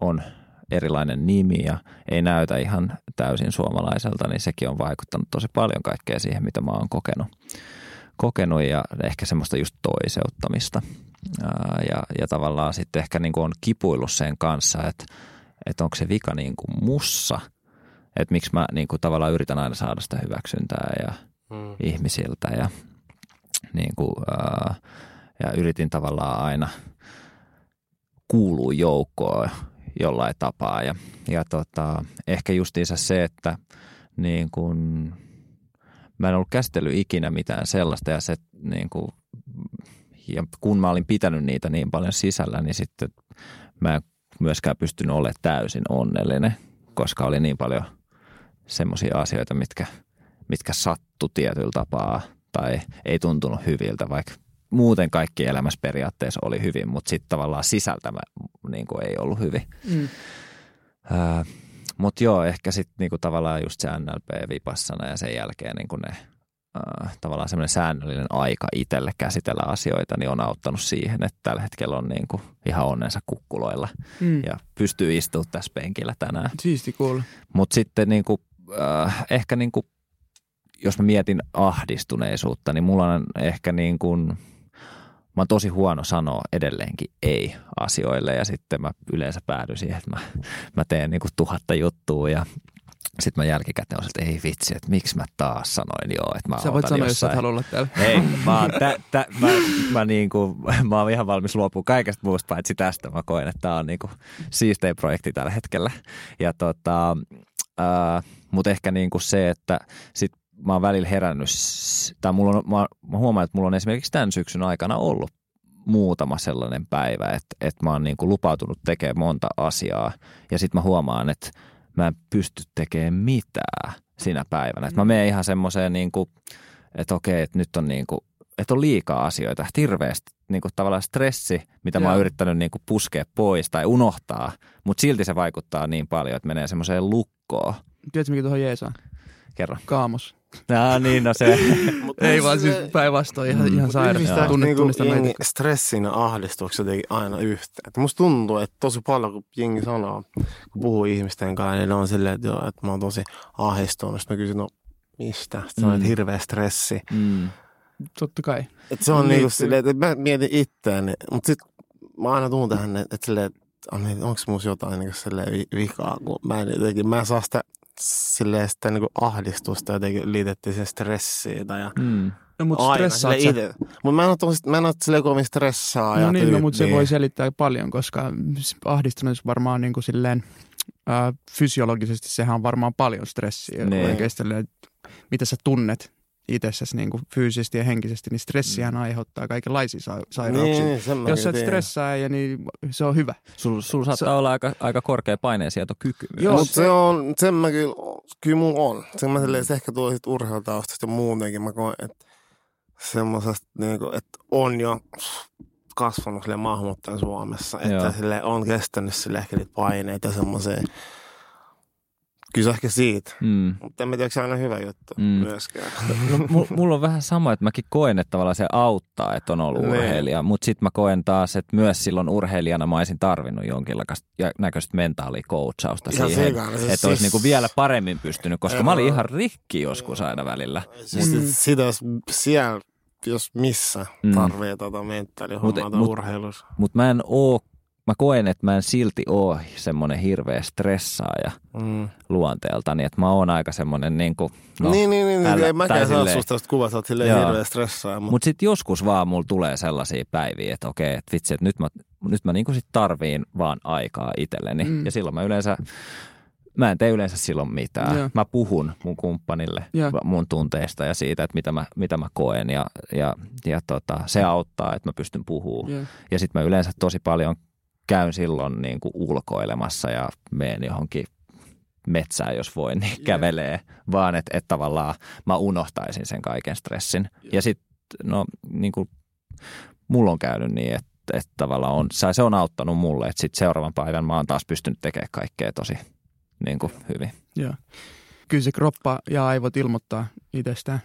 on erilainen nimi ja ei näytä ihan täysin suomalaiselta, niin sekin on vaikuttanut tosi paljon kaikkea siihen, mitä mä oon kokenut ja ehkä semmoista just toiseuttamista. Ja tavallaan sitten ehkä niin kuin on kipuillut sen kanssa, että onko se vika niin kuin mussa, että miksi mä niin kuin tavallaan yritän aina saada sitä hyväksyntää ja ihmisiltä ja, niin kuin, ja yritin tavallaan aina kuulua joukkoon jollain tapaa ja ehkä justiinsa se, että niin kuin, mä en ollut käsitellyt ikinä mitään sellaista ja se niin kuin, ja kun mä olin pitänyt niitä niin paljon sisällä, niin sitten mä en myöskään pystynyt olemaan täysin onnellinen, koska oli niin paljon semmoisia asioita, mitkä sattu tietyllä tapaa tai ei tuntunut hyviltä, vaikka muuten kaikki elämässä periaatteessa oli hyvin, mutta sitten tavallaan sisältä mä, niin kuin ei ollut hyvin. Mutta joo, ehkä sitten niin kuin tavallaan just se NLP-vipassana ja sen jälkeen niin kuin ne tavallaan semmoinen säännöllinen aika itselle käsitellä asioita, niin on auttanut siihen, että tällä hetkellä on niin kuin ihan onnensa kukkuloilla ja pystyy istumaan tässä penkillä tänään. Siisti kuulla. Mutta sitten niin kuin, ehkä niin kuin, jos mä mietin ahdistuneisuutta, niin mulla on ehkä niin kuin, mä oon tosi huono sanoa edelleenkin ei asioille ja sitten mä yleensä päädyin siihen, että mä teen niin kuin 1,000 juttua ja sitten mä jälkikäteen olen, että ei vitsi, että miksi mä taas sanoin joo, että mä otan jossain. Sä voit sanoa, jos sä et halua olla täällä. Ei, mä oon ihan valmis luopumaan kaikesta muusta, paitsi tästä. Mä koen, että tää on niinku siistein projekti tällä hetkellä. Ja mut ehkä niinku se, että sit mä oon välillä herännyt, tai mä huomaan, että mulla on esimerkiksi tämän syksyn aikana ollut muutama sellainen päivä, että mä oon niinku lupautunut tekemään monta asiaa. Ja sit mä huomaan, että mä en pysty tekemään mitään sinä päivänä. Et mä menen ihan semmoiseen, niinku, että okei, että nyt on, niinku, et on liikaa asioita. Hirveästi niinku, tavallaan stressi, mitä mä oon yrittänyt niinku, puskea pois tai unohtaa, mutta silti se vaikuttaa niin paljon, että menee semmoiseen lukkoon. Tiedätkö, mikä tuohon jeesaan? Kerro. Kaamos. No niin, no se. Ei vaan siis päinvastoin ihan sairaan. Tunnistan näitä. Jengi stressin ja ahdistukset jotenkin aina yhteen. Musta tuntuu, että tosi paljon kun jengi sanoo, kun puhuu ihmisten kanssa, niin ne on silleen, että mä oon tosi ahdistunut. Sitten mä kysyn, no mistä? Sitten sanoin, että hirveä stressi. Totta kai. Että se on niinku silleen, että mä mietin itseäni, mutta sit mä aina tuun tähän, että silleen, että onks musta jotain niinku silleen vikaa, kun mä en saa sitä silleen sitä niin ahdistusta jotenkin liitettiin siihen stressiin. No mutta stressaat sä. Mutta mä en ole silleen kovin stressaa. No niin, no, mutta se voi selittää paljon, koska ahdistuneisuus varmaan niin kuin silleen fysiologisesti sehän on varmaan paljon stressiä. Oikeastaan, mitä sä tunnet itsessäsi niin kuin fyysisesti ja henkisesti, niin stressihän aiheuttaa kaikenlaisia sairauksia. Niin, jos sä et stressaa äijä, niin se on hyvä. Sulla saattaa olla aika korkea paineensietokyky. Mutta se on, sen mä kyllä mulla on. Sen mä silleen, se ehkä tuo sit urheilutaustasta ja muutenkin. Mä koen, että semmoisesta, niin kuin, että on jo kasvanut silleen maahanmuuttajan Suomessa. Että silleen on kestänyt silleen ehkä niitä paineita ja semmoiseen. Kyllä ehkä siitä, mutta en tiedä, se aina hyvä juttu myöskään. Mulla on vähän sama, että mäkin koen, että tavallaan se auttaa, että on ollut urheilija, mutta sitten mä koen taas, että myös silloin urheilijana mä olisin tarvinnut jonkinlaista näköistä mentaalia coachausta siihen, että olisi niinku vielä paremmin pystynyt, koska mä olin ihan rikki joskus aina välillä. Sitä siellä, jos missä tarvitsee tätä mentaalihommaa tai urheilussa. Mutta mä en oo. Mä koen, että mä en silti ole semmoinen hirveä stressaaja luonteeltani, että mä oon aika semmoinen niinku... No, ei mäkään saa susta tästä kuvaa, sä oot silleen hirveä stressaaja. Mutta sit joskus vaan mulla tulee sellaisia päiviä, että okei, että vitsi, että nyt mä niinku sit tarviin vaan aikaa itselleni. Ja silloin mä en tee yleensä silloin mitään. Mä puhun mun kumppanille mun tunteista ja siitä, että mitä mä koen ja se auttaa, että mä pystyn puhumaan. Ja sit mä yleensä tosi paljon... Käyn silloin niin kuin ulkoilemassa ja menen johonkin metsään, jos voin, niin kävelee. Vaan että tavallaan mä unohtaisin sen kaiken stressin. Ja sitten niin kuin mulla on käynyt niin, että tavallaan se on auttanut mulle. Että sitten seuraavan päivän mä oon taas pystynyt tekemään kaikkea tosi niin kuin hyvin. Joo. Kyllä se kroppa ja aivot ilmoittaa itsestään,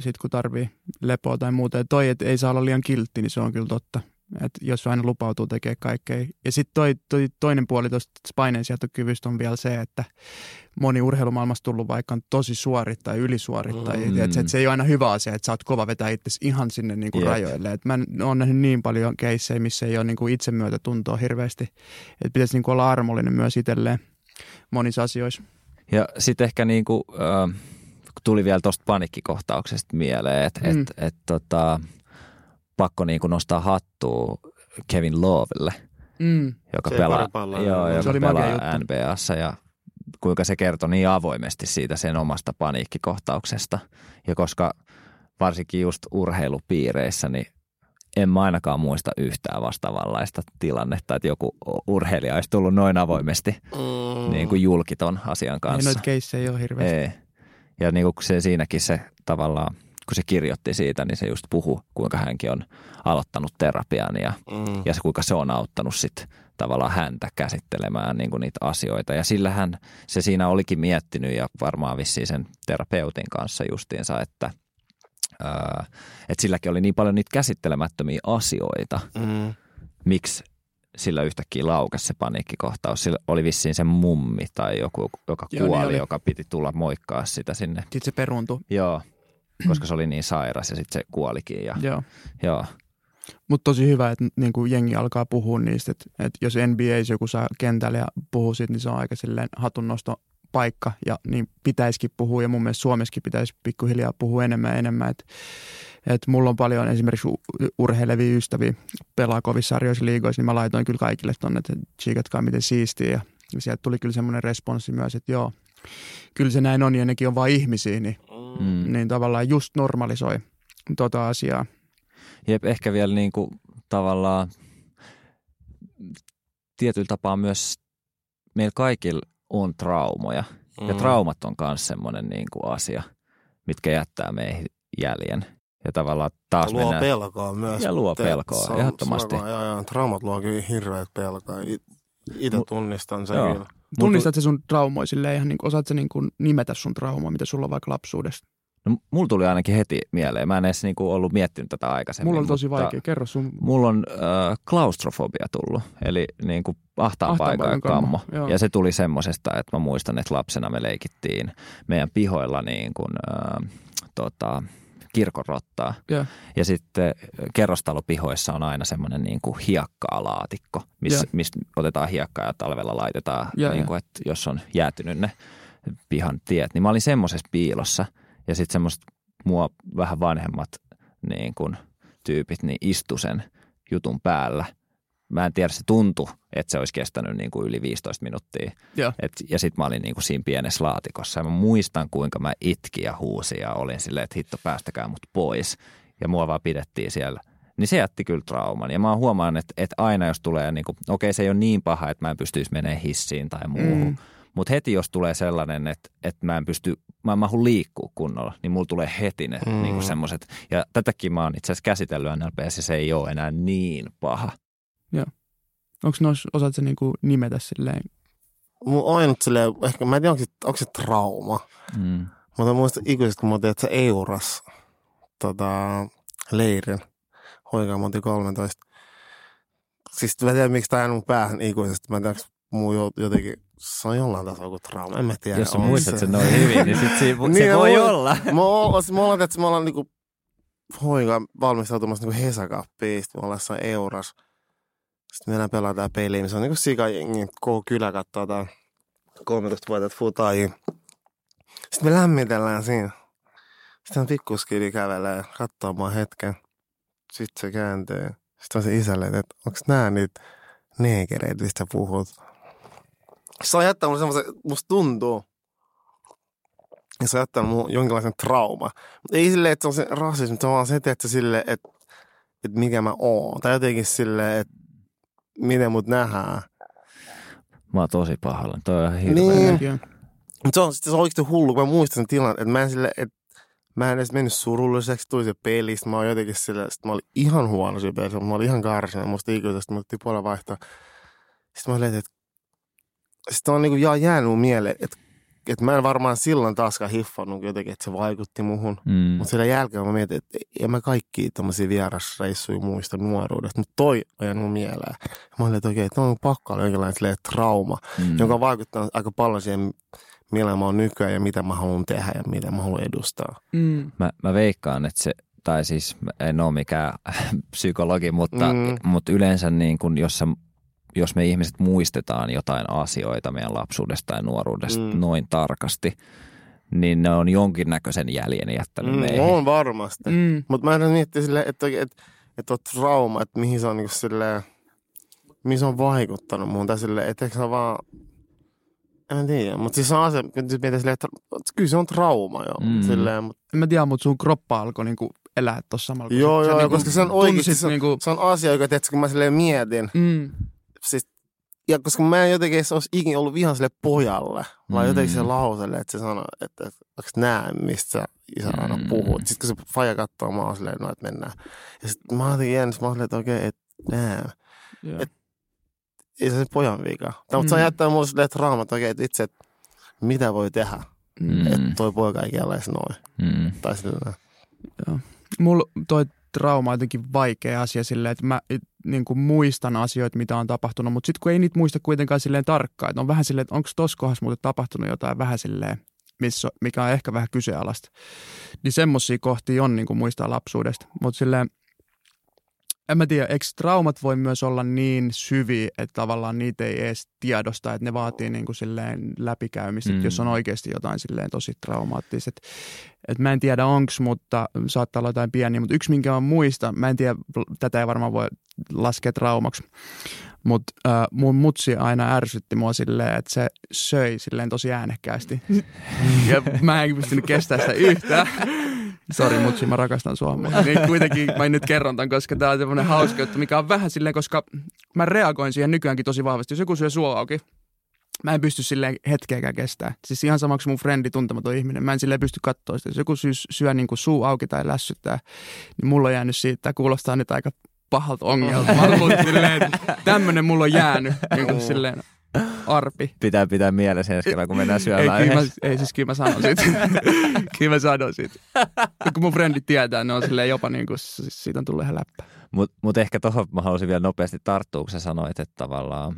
sit kun tarvii lepoa tai muuta. Ja toi, että ei saa olla liian kiltti, niin se on kyllä totta. Että jos aina lupautuu tekemään kaikkea. Ja sitten toinen puoli tuosta paineensietokyvystä on vielä se, että moni urheilumaailmassa tullut vaikka on tosi suorittaa ja ylisuorittaa. Että se ei ole aina hyvä asia, että sä oot kova vetää itsesi ihan sinne niinku rajoille. Et mä oon nähnyt niin paljon keissejä, missä ei ole niinku itsemyötätuntoa hirveästi. Että pitäisi niinku olla armollinen myös itselleen monissa asioissa. Ja sitten ehkä niinku, tuli vielä tuosta paniikkikohtauksesta mieleen, että pakko niin kuin nostaa hattua Kevin Lovelle, joka pelaa NBA:ssa ja kuinka se kertoi niin avoimesti siitä sen omasta paniikkikohtauksesta. Ja koska varsinkin just urheilupiireissä, niin en mä ainakaan muista yhtään vastaavanlaista tilannetta, että joku urheilija olisi tullut noin avoimesti niin kuin julkiton asian kanssa. Ei noita keissejä ole hirveästi. Ei. Ja niin kuin se siinäkin se tavallaan... Kun se kirjoitti siitä, niin se just puhui, kuinka hänkin on aloittanut terapian ja se, kuinka se on auttanut sit tavallaan häntä käsittelemään niin kuin niitä asioita. Ja sillähän se siinä olikin miettinyt ja varmaan vissiin sen terapeutin kanssa justiinsa, että silläkin oli niin paljon niitä käsittelemättömiä asioita, miksi sillä yhtäkkiä laukasi se paniikkikohtaus. Sillä oli vissiin se mummi tai joku, joka kuoli, niin joka piti tulla moikkaa sitä sinne. Sitten se peruuntui. Joo. Koska se oli niin sairas ja sitten se kuolikin. Joo. Mutta tosi hyvä, että niinku jengi alkaa puhua niistä. Että jos NBA:ssä joku saa kentälle ja puhuu siitä, niin se on aika silleen hatunnosto paikka. Ja niin pitäisikin puhua ja mun mielestä Suomessakin pitäisi pikkuhiljaa puhua enemmän ja enemmän. Että mulla on paljon esimerkiksi urheilevia ystäviä pelaa kovissa sarjoissa liigoissa, niin mä laitoin kyllä kaikille tonne, että tsiikatkaa miten siistiä. Ja sieltä tuli kyllä semmoinen responssi myös, että joo, kyllä se näin on ja nekin on vaan ihmisiä, niin... Niin tavallaan just normalisoi tota asiaa. Jep, ehkä vielä niin kuin tavallaan tietyllä tapaa myös meillä kaikilla on traumoja. Ja traumat on myös semmoinen niin kuin asia, mitkä jättää meihin jäljen. Ja tavallaan taas luo mennään... pelkoa myös. Ja luo pelkoa, ehdottomasti. Traumat luo kyllä hirveät pelkoa. Itse tunnistan sen kyllä. Tunnistat se sun traumoja silleen ihan, niin osaatko niin nimetä sun traumaa, mitä sulla on vaikka lapsuudesta? No, mulla tuli ainakin heti mieleen. Mä en edes niin ollut miettinyt tätä aikaisemmin. Mulla on tosi vaikea, kerro sun. Mulla on klaustrofobia tullut, eli niin ahtaan paikan kammo. Joo. Ja se tuli semmosesta, että mä muistan, että lapsena me leikittiin meidän pihoilla niin kuin, kirkonrottaa. Yeah. Ja sitten kerrostalopihoissa on aina semmoinen niin kuin hiekkalaatikko, mistä otetaan hiekkaa ja talvella laitetaan, niin kuin, että jos on jäätynyt ne pihan tiet. Niin mä olin semmoisessa piilossa ja sitten semmoiset mua vähän vanhemmat niin kuin, tyypit niin istu sen jutun päällä mä en tiedä, se tuntui, että se olisi kestänyt niin kuin yli 15 minuuttia. Ja sitten mä olin niin kuin siinä pienessä laatikossa. Ja mä muistan, kuinka mä itkin ja huusin ja olin silleen, että hitto, päästäkää mut pois. Ja mua vaan pidettiin siellä. Niin se jätti kyllä trauman. Ja mä oon huomannut, että aina jos tulee, niin kuin, okei, se ei ole niin paha, että mä en pystyisi menemään hissiin tai muuhun. Mm. Mutta heti jos tulee sellainen, että mä en mahu liikkua kunnolla, niin mulla tulee heti ne niin semmoiset. Ja tätäkin mä oon itse asiassa käsitellyt NLP:ssä, se ei ole enää niin paha. Joo. Onko noissa, osaatko niinku nimetä silleen? Mun ainut silleen, ehkä mä en tiedä, onko se trauma. Mm. Mutta muistan ikuisesti, kun mä otin, että se EURAS leirin hoikaa, mä otin 13. Siis mä en tiedä, miksi tää on mun päähän ikuisesti. Mä en tiedä, muu jotenkin, se on jollain tasolla kuin trauma, en mä tiedä. Jos sä muistat sen noin hyvin, niin sit se voi olla. Mä oon, että me ollaan niinku hoikaan valmistautumassa niinku Hesakappiin, sitten me ollaan jossain EURAS. Sitten meillä pelataan peliä, missä on niin kuin sikajengi, koko kylä katsoo tämän 13-vuotiaat futajia. Sitten me lämmitellään siinä. Sitten on pikkuskidi kävelee, katsoo mua hetken. Sitten se kääntyy. Sitten on se isälle, että onko nämä niitä neekereitä, mistä puhut? Se on jättänyt mulle semmoisen, musta tuntuu. Ja se on jättänyt mulle jonkinlaisen trauma. Ei silleen, että se on se rasismi, vaan se, että silleen, että mikä mä oon. Tai jotenkin silleen, että miten mut nähdään. Mä oon tosi pahalla. Toi on ihan hirveä. Niin. Mutta se on oikeasti hullu, kun mä muistan sen tilan, että mä en edes mennyt surulliseksi, tuli se peli, mä oon jotenkin silleen, mä olin ihan huono siinä pelissä, mä olin ihan karsina, musta ikuisesti, mä otettiin puolella vaihtaa. Sitten mä olin, että sitten on niinku jäänyt mun mieleen, että mä en varmaan silloin taaskaan hiffannut jotenkin, että se vaikutti muhun. Mm. Mutta sillä jälkeen mä mietin, että en mä kaikkia tämmöisiä vierasreissuja muista nuoruudesta, mutta toi ajan mun mieleen. Mä olin, että okei, toi on pakko olla jonkinlainen trauma, joka vaikuttaa aika paljon siihen, millä mä oon nykyään ja mitä mä haluan tehdä ja mitä mä haluan edustaa. Mm. Mä veikkaan, että se, tai siis en ole mikään psykologi, mutta yleensä niin kun, jos me ihmiset muistetaan jotain asioita meidän lapsuudesta ja nuoruudesta noin tarkasti, niin ne on jonkinnäköisen jäljen jättänyt meihin. On varmasti. Mm. Mutta mä en miettiä silleen, että on trauma, että mihin se on, niin silleen, mihin se on vaikuttanut muun. Tai silleen, että eikö se vaan, en tiedä. Mutta siis se on asia, että kyllä se on trauma jo. Mm. Silleen, en mä tiedä, mutta sun kroppa alkoi niinku elää tuossa samalla. Joo, niinku, koska se on oikeasti, se on asia, joka tietysti kun mä silleen mietin. Mm. Siis, ja koska mä en jotenkin se olisi ikinä ollut vihan sille pojalle, vaan jotenkin se lauselle, että se sanoi, että onko nää, mistä isä aina puhuu. Sitten kun se faija katsoo, mä oon silleen, no, että mennään. Ja sitten mä oon jäänyt, mä oon silleen, että okei, että nää. Et, ei se pojan vika. Mutta se on jättänyt mulle silleen traumat, että okei, että itse, että mitä voi tehdä, että toi poika ei kielleisi noin. Tai silleen. Joo. Mulla toi trauma on jotenkin vaikea asia silleen, että mä niin kuin muistan asioita, mitä on tapahtunut, mutta sitten kun ei niitä muista kuitenkaan silleen tarkkaan, että on vähän silleen, että onko tossa kohdassa muuten tapahtunut jotain vähän silleen, mikä on ehkä vähän kyseenalaista. Niin semmosia kohtia on niin kuin muistaa lapsuudesta, mutta silleen, en mä tiedä, eikö traumat voi myös olla niin syviä, että tavallaan niitä ei edes tiedosta, että ne vaatii niin kuin silleen läpikäymistä, jos on oikeasti jotain silleen tosi traumaattista. Et mä en tiedä onks, mutta saattaa olla jotain pieniä, mutta yksi minkä mä muistan, mä en tiedä, tätä ei varmaan voi laskea traumaksi, mutta mun mutsi aina ärsytti mua silleen, että se söi silleen tosi äänekkäästi ja mä en pystynyt kestää sitä yhtään. Sori mutsi, mä rakastan sua, mutta niin kuitenkin mä nyt kerron tämän, koska tää on semmoinen hauska juttu, mikä on vähän silleen, koska mä reagoin siihen nykyäänkin tosi vahvasti. Jos joku syö sua auki, mä en pysty silleen hetkeäkään kestää. Siis ihan samaksi mun frendi, tuntematon ihminen, mä en silleen pysty katsoa sitä. Jos joku syö niin kuin suu auki tai lässyttää, niin mulla on jäänyt siitä, tämä kuulostaa nyt aika pahalta ongelta. Mä oon silleen, että tämmönen mulla on jäänyt niin kuin silleen arpi. Pitää mielessä ensi kerralla, kun mennään syömään yhdessä. Ei siis, kyllä mä sanon siitä. Kyllä mä sanon siitä. Kun mun frendit tietää, ne on silleen jopa niin kuin, siis siitä on tullut ihan läppä. Mut ehkä tohon mä halusin vielä nopeasti tarttua, kun sä sanoit, että tavallaan,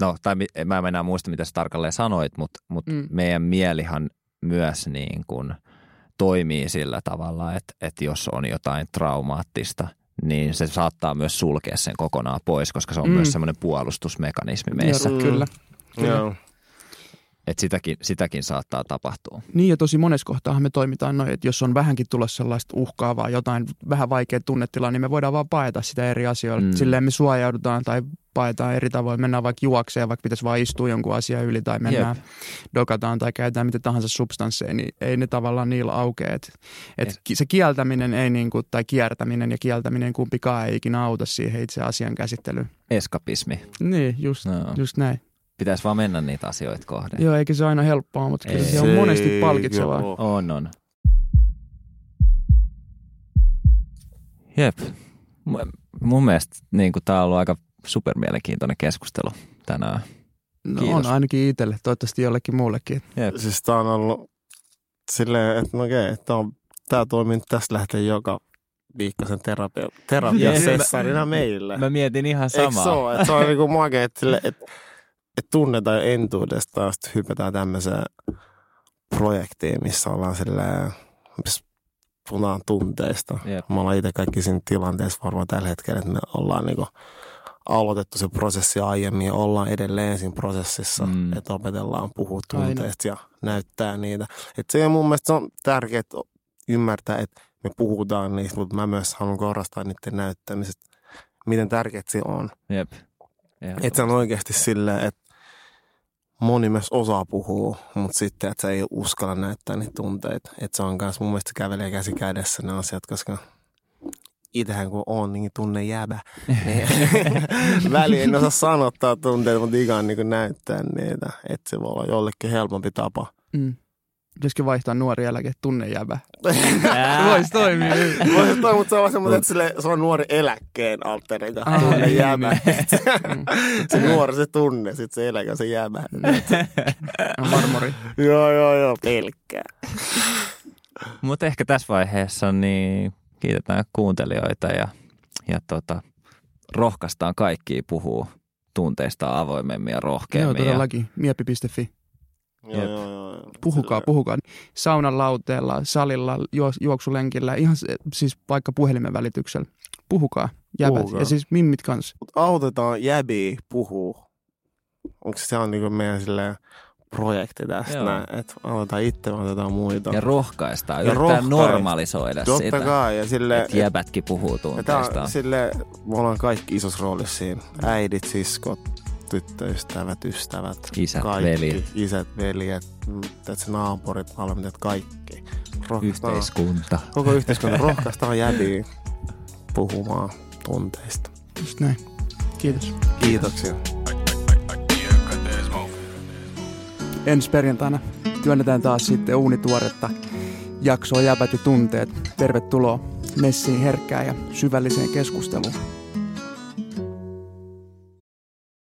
no, tai mä en enää muista, mitä sä tarkalleen sanoit, mutta meidän mielihan myös niin kuin toimii sillä tavalla, että jos on jotain traumaattista, niin se saattaa myös sulkea sen kokonaan pois, koska se on myös semmoinen puolustusmekanismi meissä. Kyllä. Että sitäkin saattaa tapahtua. Niin ja tosi monessa kohtaa me toimitaan noin, että jos on vähänkin tulossa sellaista uhkaavaa, jotain vähän vaikea tunnetilaa, niin me voidaan vaan paeta sitä eri asioilla. Mm. Silleen me suojaudutaan tai paetaan eri tavoin. Mennään vaikka juokseen, vaikka pitäisi vaan istua jonkun asian yli tai mennään dokataan tai käytetään mitä tahansa substansseja, niin ei ne tavallaan niillä aukea. Et se kieltäminen ei niinku, tai kiertäminen ja kieltäminen kumpikaan ei ikinä auta siihen itse asian käsittelyyn. Eskapismi. Niin, just näin. Pitäisi vaan mennä niitä asioita kohden. Joo, eikä se aina helppoa, mutta kyllä se on monesti palkitsevaa. On. Jep. Mun mielestä niin tämä on ollut aika supermielenkiintoinen keskustelu tänään. No kiitos. On ainakin itselle, toivottavasti jollekin muullekin. Jep. Siis tämä on ollut silleen, että tämä toimii tässä lähtee joka viikkoisen terapiasessarina meillä. Mä mietin ihan samaa. Eikö se ole? Että se on niin kuin makea, että tunnetaan entuudestaan, sitten hypätään tämmöiseen projektiin, missä ollaan silleen, missä puhutaan tunteista. Yep. Me ollaan itse kaikki siinä tilanteessa varmaan tällä hetkellä, että me ollaan niinku aloitettu se prosessi aiemmin ja ollaan edelleen siinä prosessissa, että opetellaan puhua tunteista ja näyttää niitä. Et se on mun mielestä se on tärkeää ymmärtää, että me puhutaan niistä, mutta mä myös haluan korostaa niiden näyttämisestä, miten tärkeää se on. Yep. Että se on oikeasti silleen, että moni myös osaa puhua, mutta sitten, että se ei uskalla näyttää niitä tunteita. Että se on myös mun mielestä kävelee käsi kädessä ne asiat, koska itsehän kun on, niin tunne jääbä. Väliin en osaa sanottaa tunteita, mutta ikään niin kuin näyttää niitä. Että se voi olla jollekin helpompi tapa. Mm. Pitäisikö vaihtaa nuori eläke, tunne jääbä? Voisi toimia. Voisi toimia, mutta se on semmoinen, että se on nuori eläkkeen alternatiivi, tunne jääbä. Se nuori se tunne, sitten se eläke on se jääbä. Marmori. Joo, pelkkää. Mutta ehkä tässä vaiheessa niin kiitetään kuuntelijoita ja rohkaistaan kaikkia puhua tunteista avoimemmin ja rohkeammin. Joo, todellakin. Miepi.fi. Joo. Puhukaa. Saunan lauteella, salilla, juoksulenkillä, ihan siis vaikka puhelimen välityksellä. Puhukaa, jäbät. Ja siis mimmit kanssa. Autetaan jäbiä puhuu. Onko se on niin meidän silleen projekti tästä näin, että aloitetaan itse, aloitetaan muita. Ja rohkaistaan, yritetään normalisoida sitä, että jäbätkin puhuu tunteistaan. Me ollaan kaikki isossa roolissa siinä. Äidit, siskot. Tyttöystävät, ystävät, isät, kaikki, veljet, tässä naapurit, valmiit, kaikki. Yhteiskunta. Koko yhteiskunta rohkaistaan jäbiä puhumaan tunteista. Just näin. Kiitos. Kiitoksia. Ensi perjantaina työnnetään taas sitten uunituoretta jaksoa Jääpät ja tunteet. Tervetuloa messiin herkkään ja syvälliseen keskusteluun.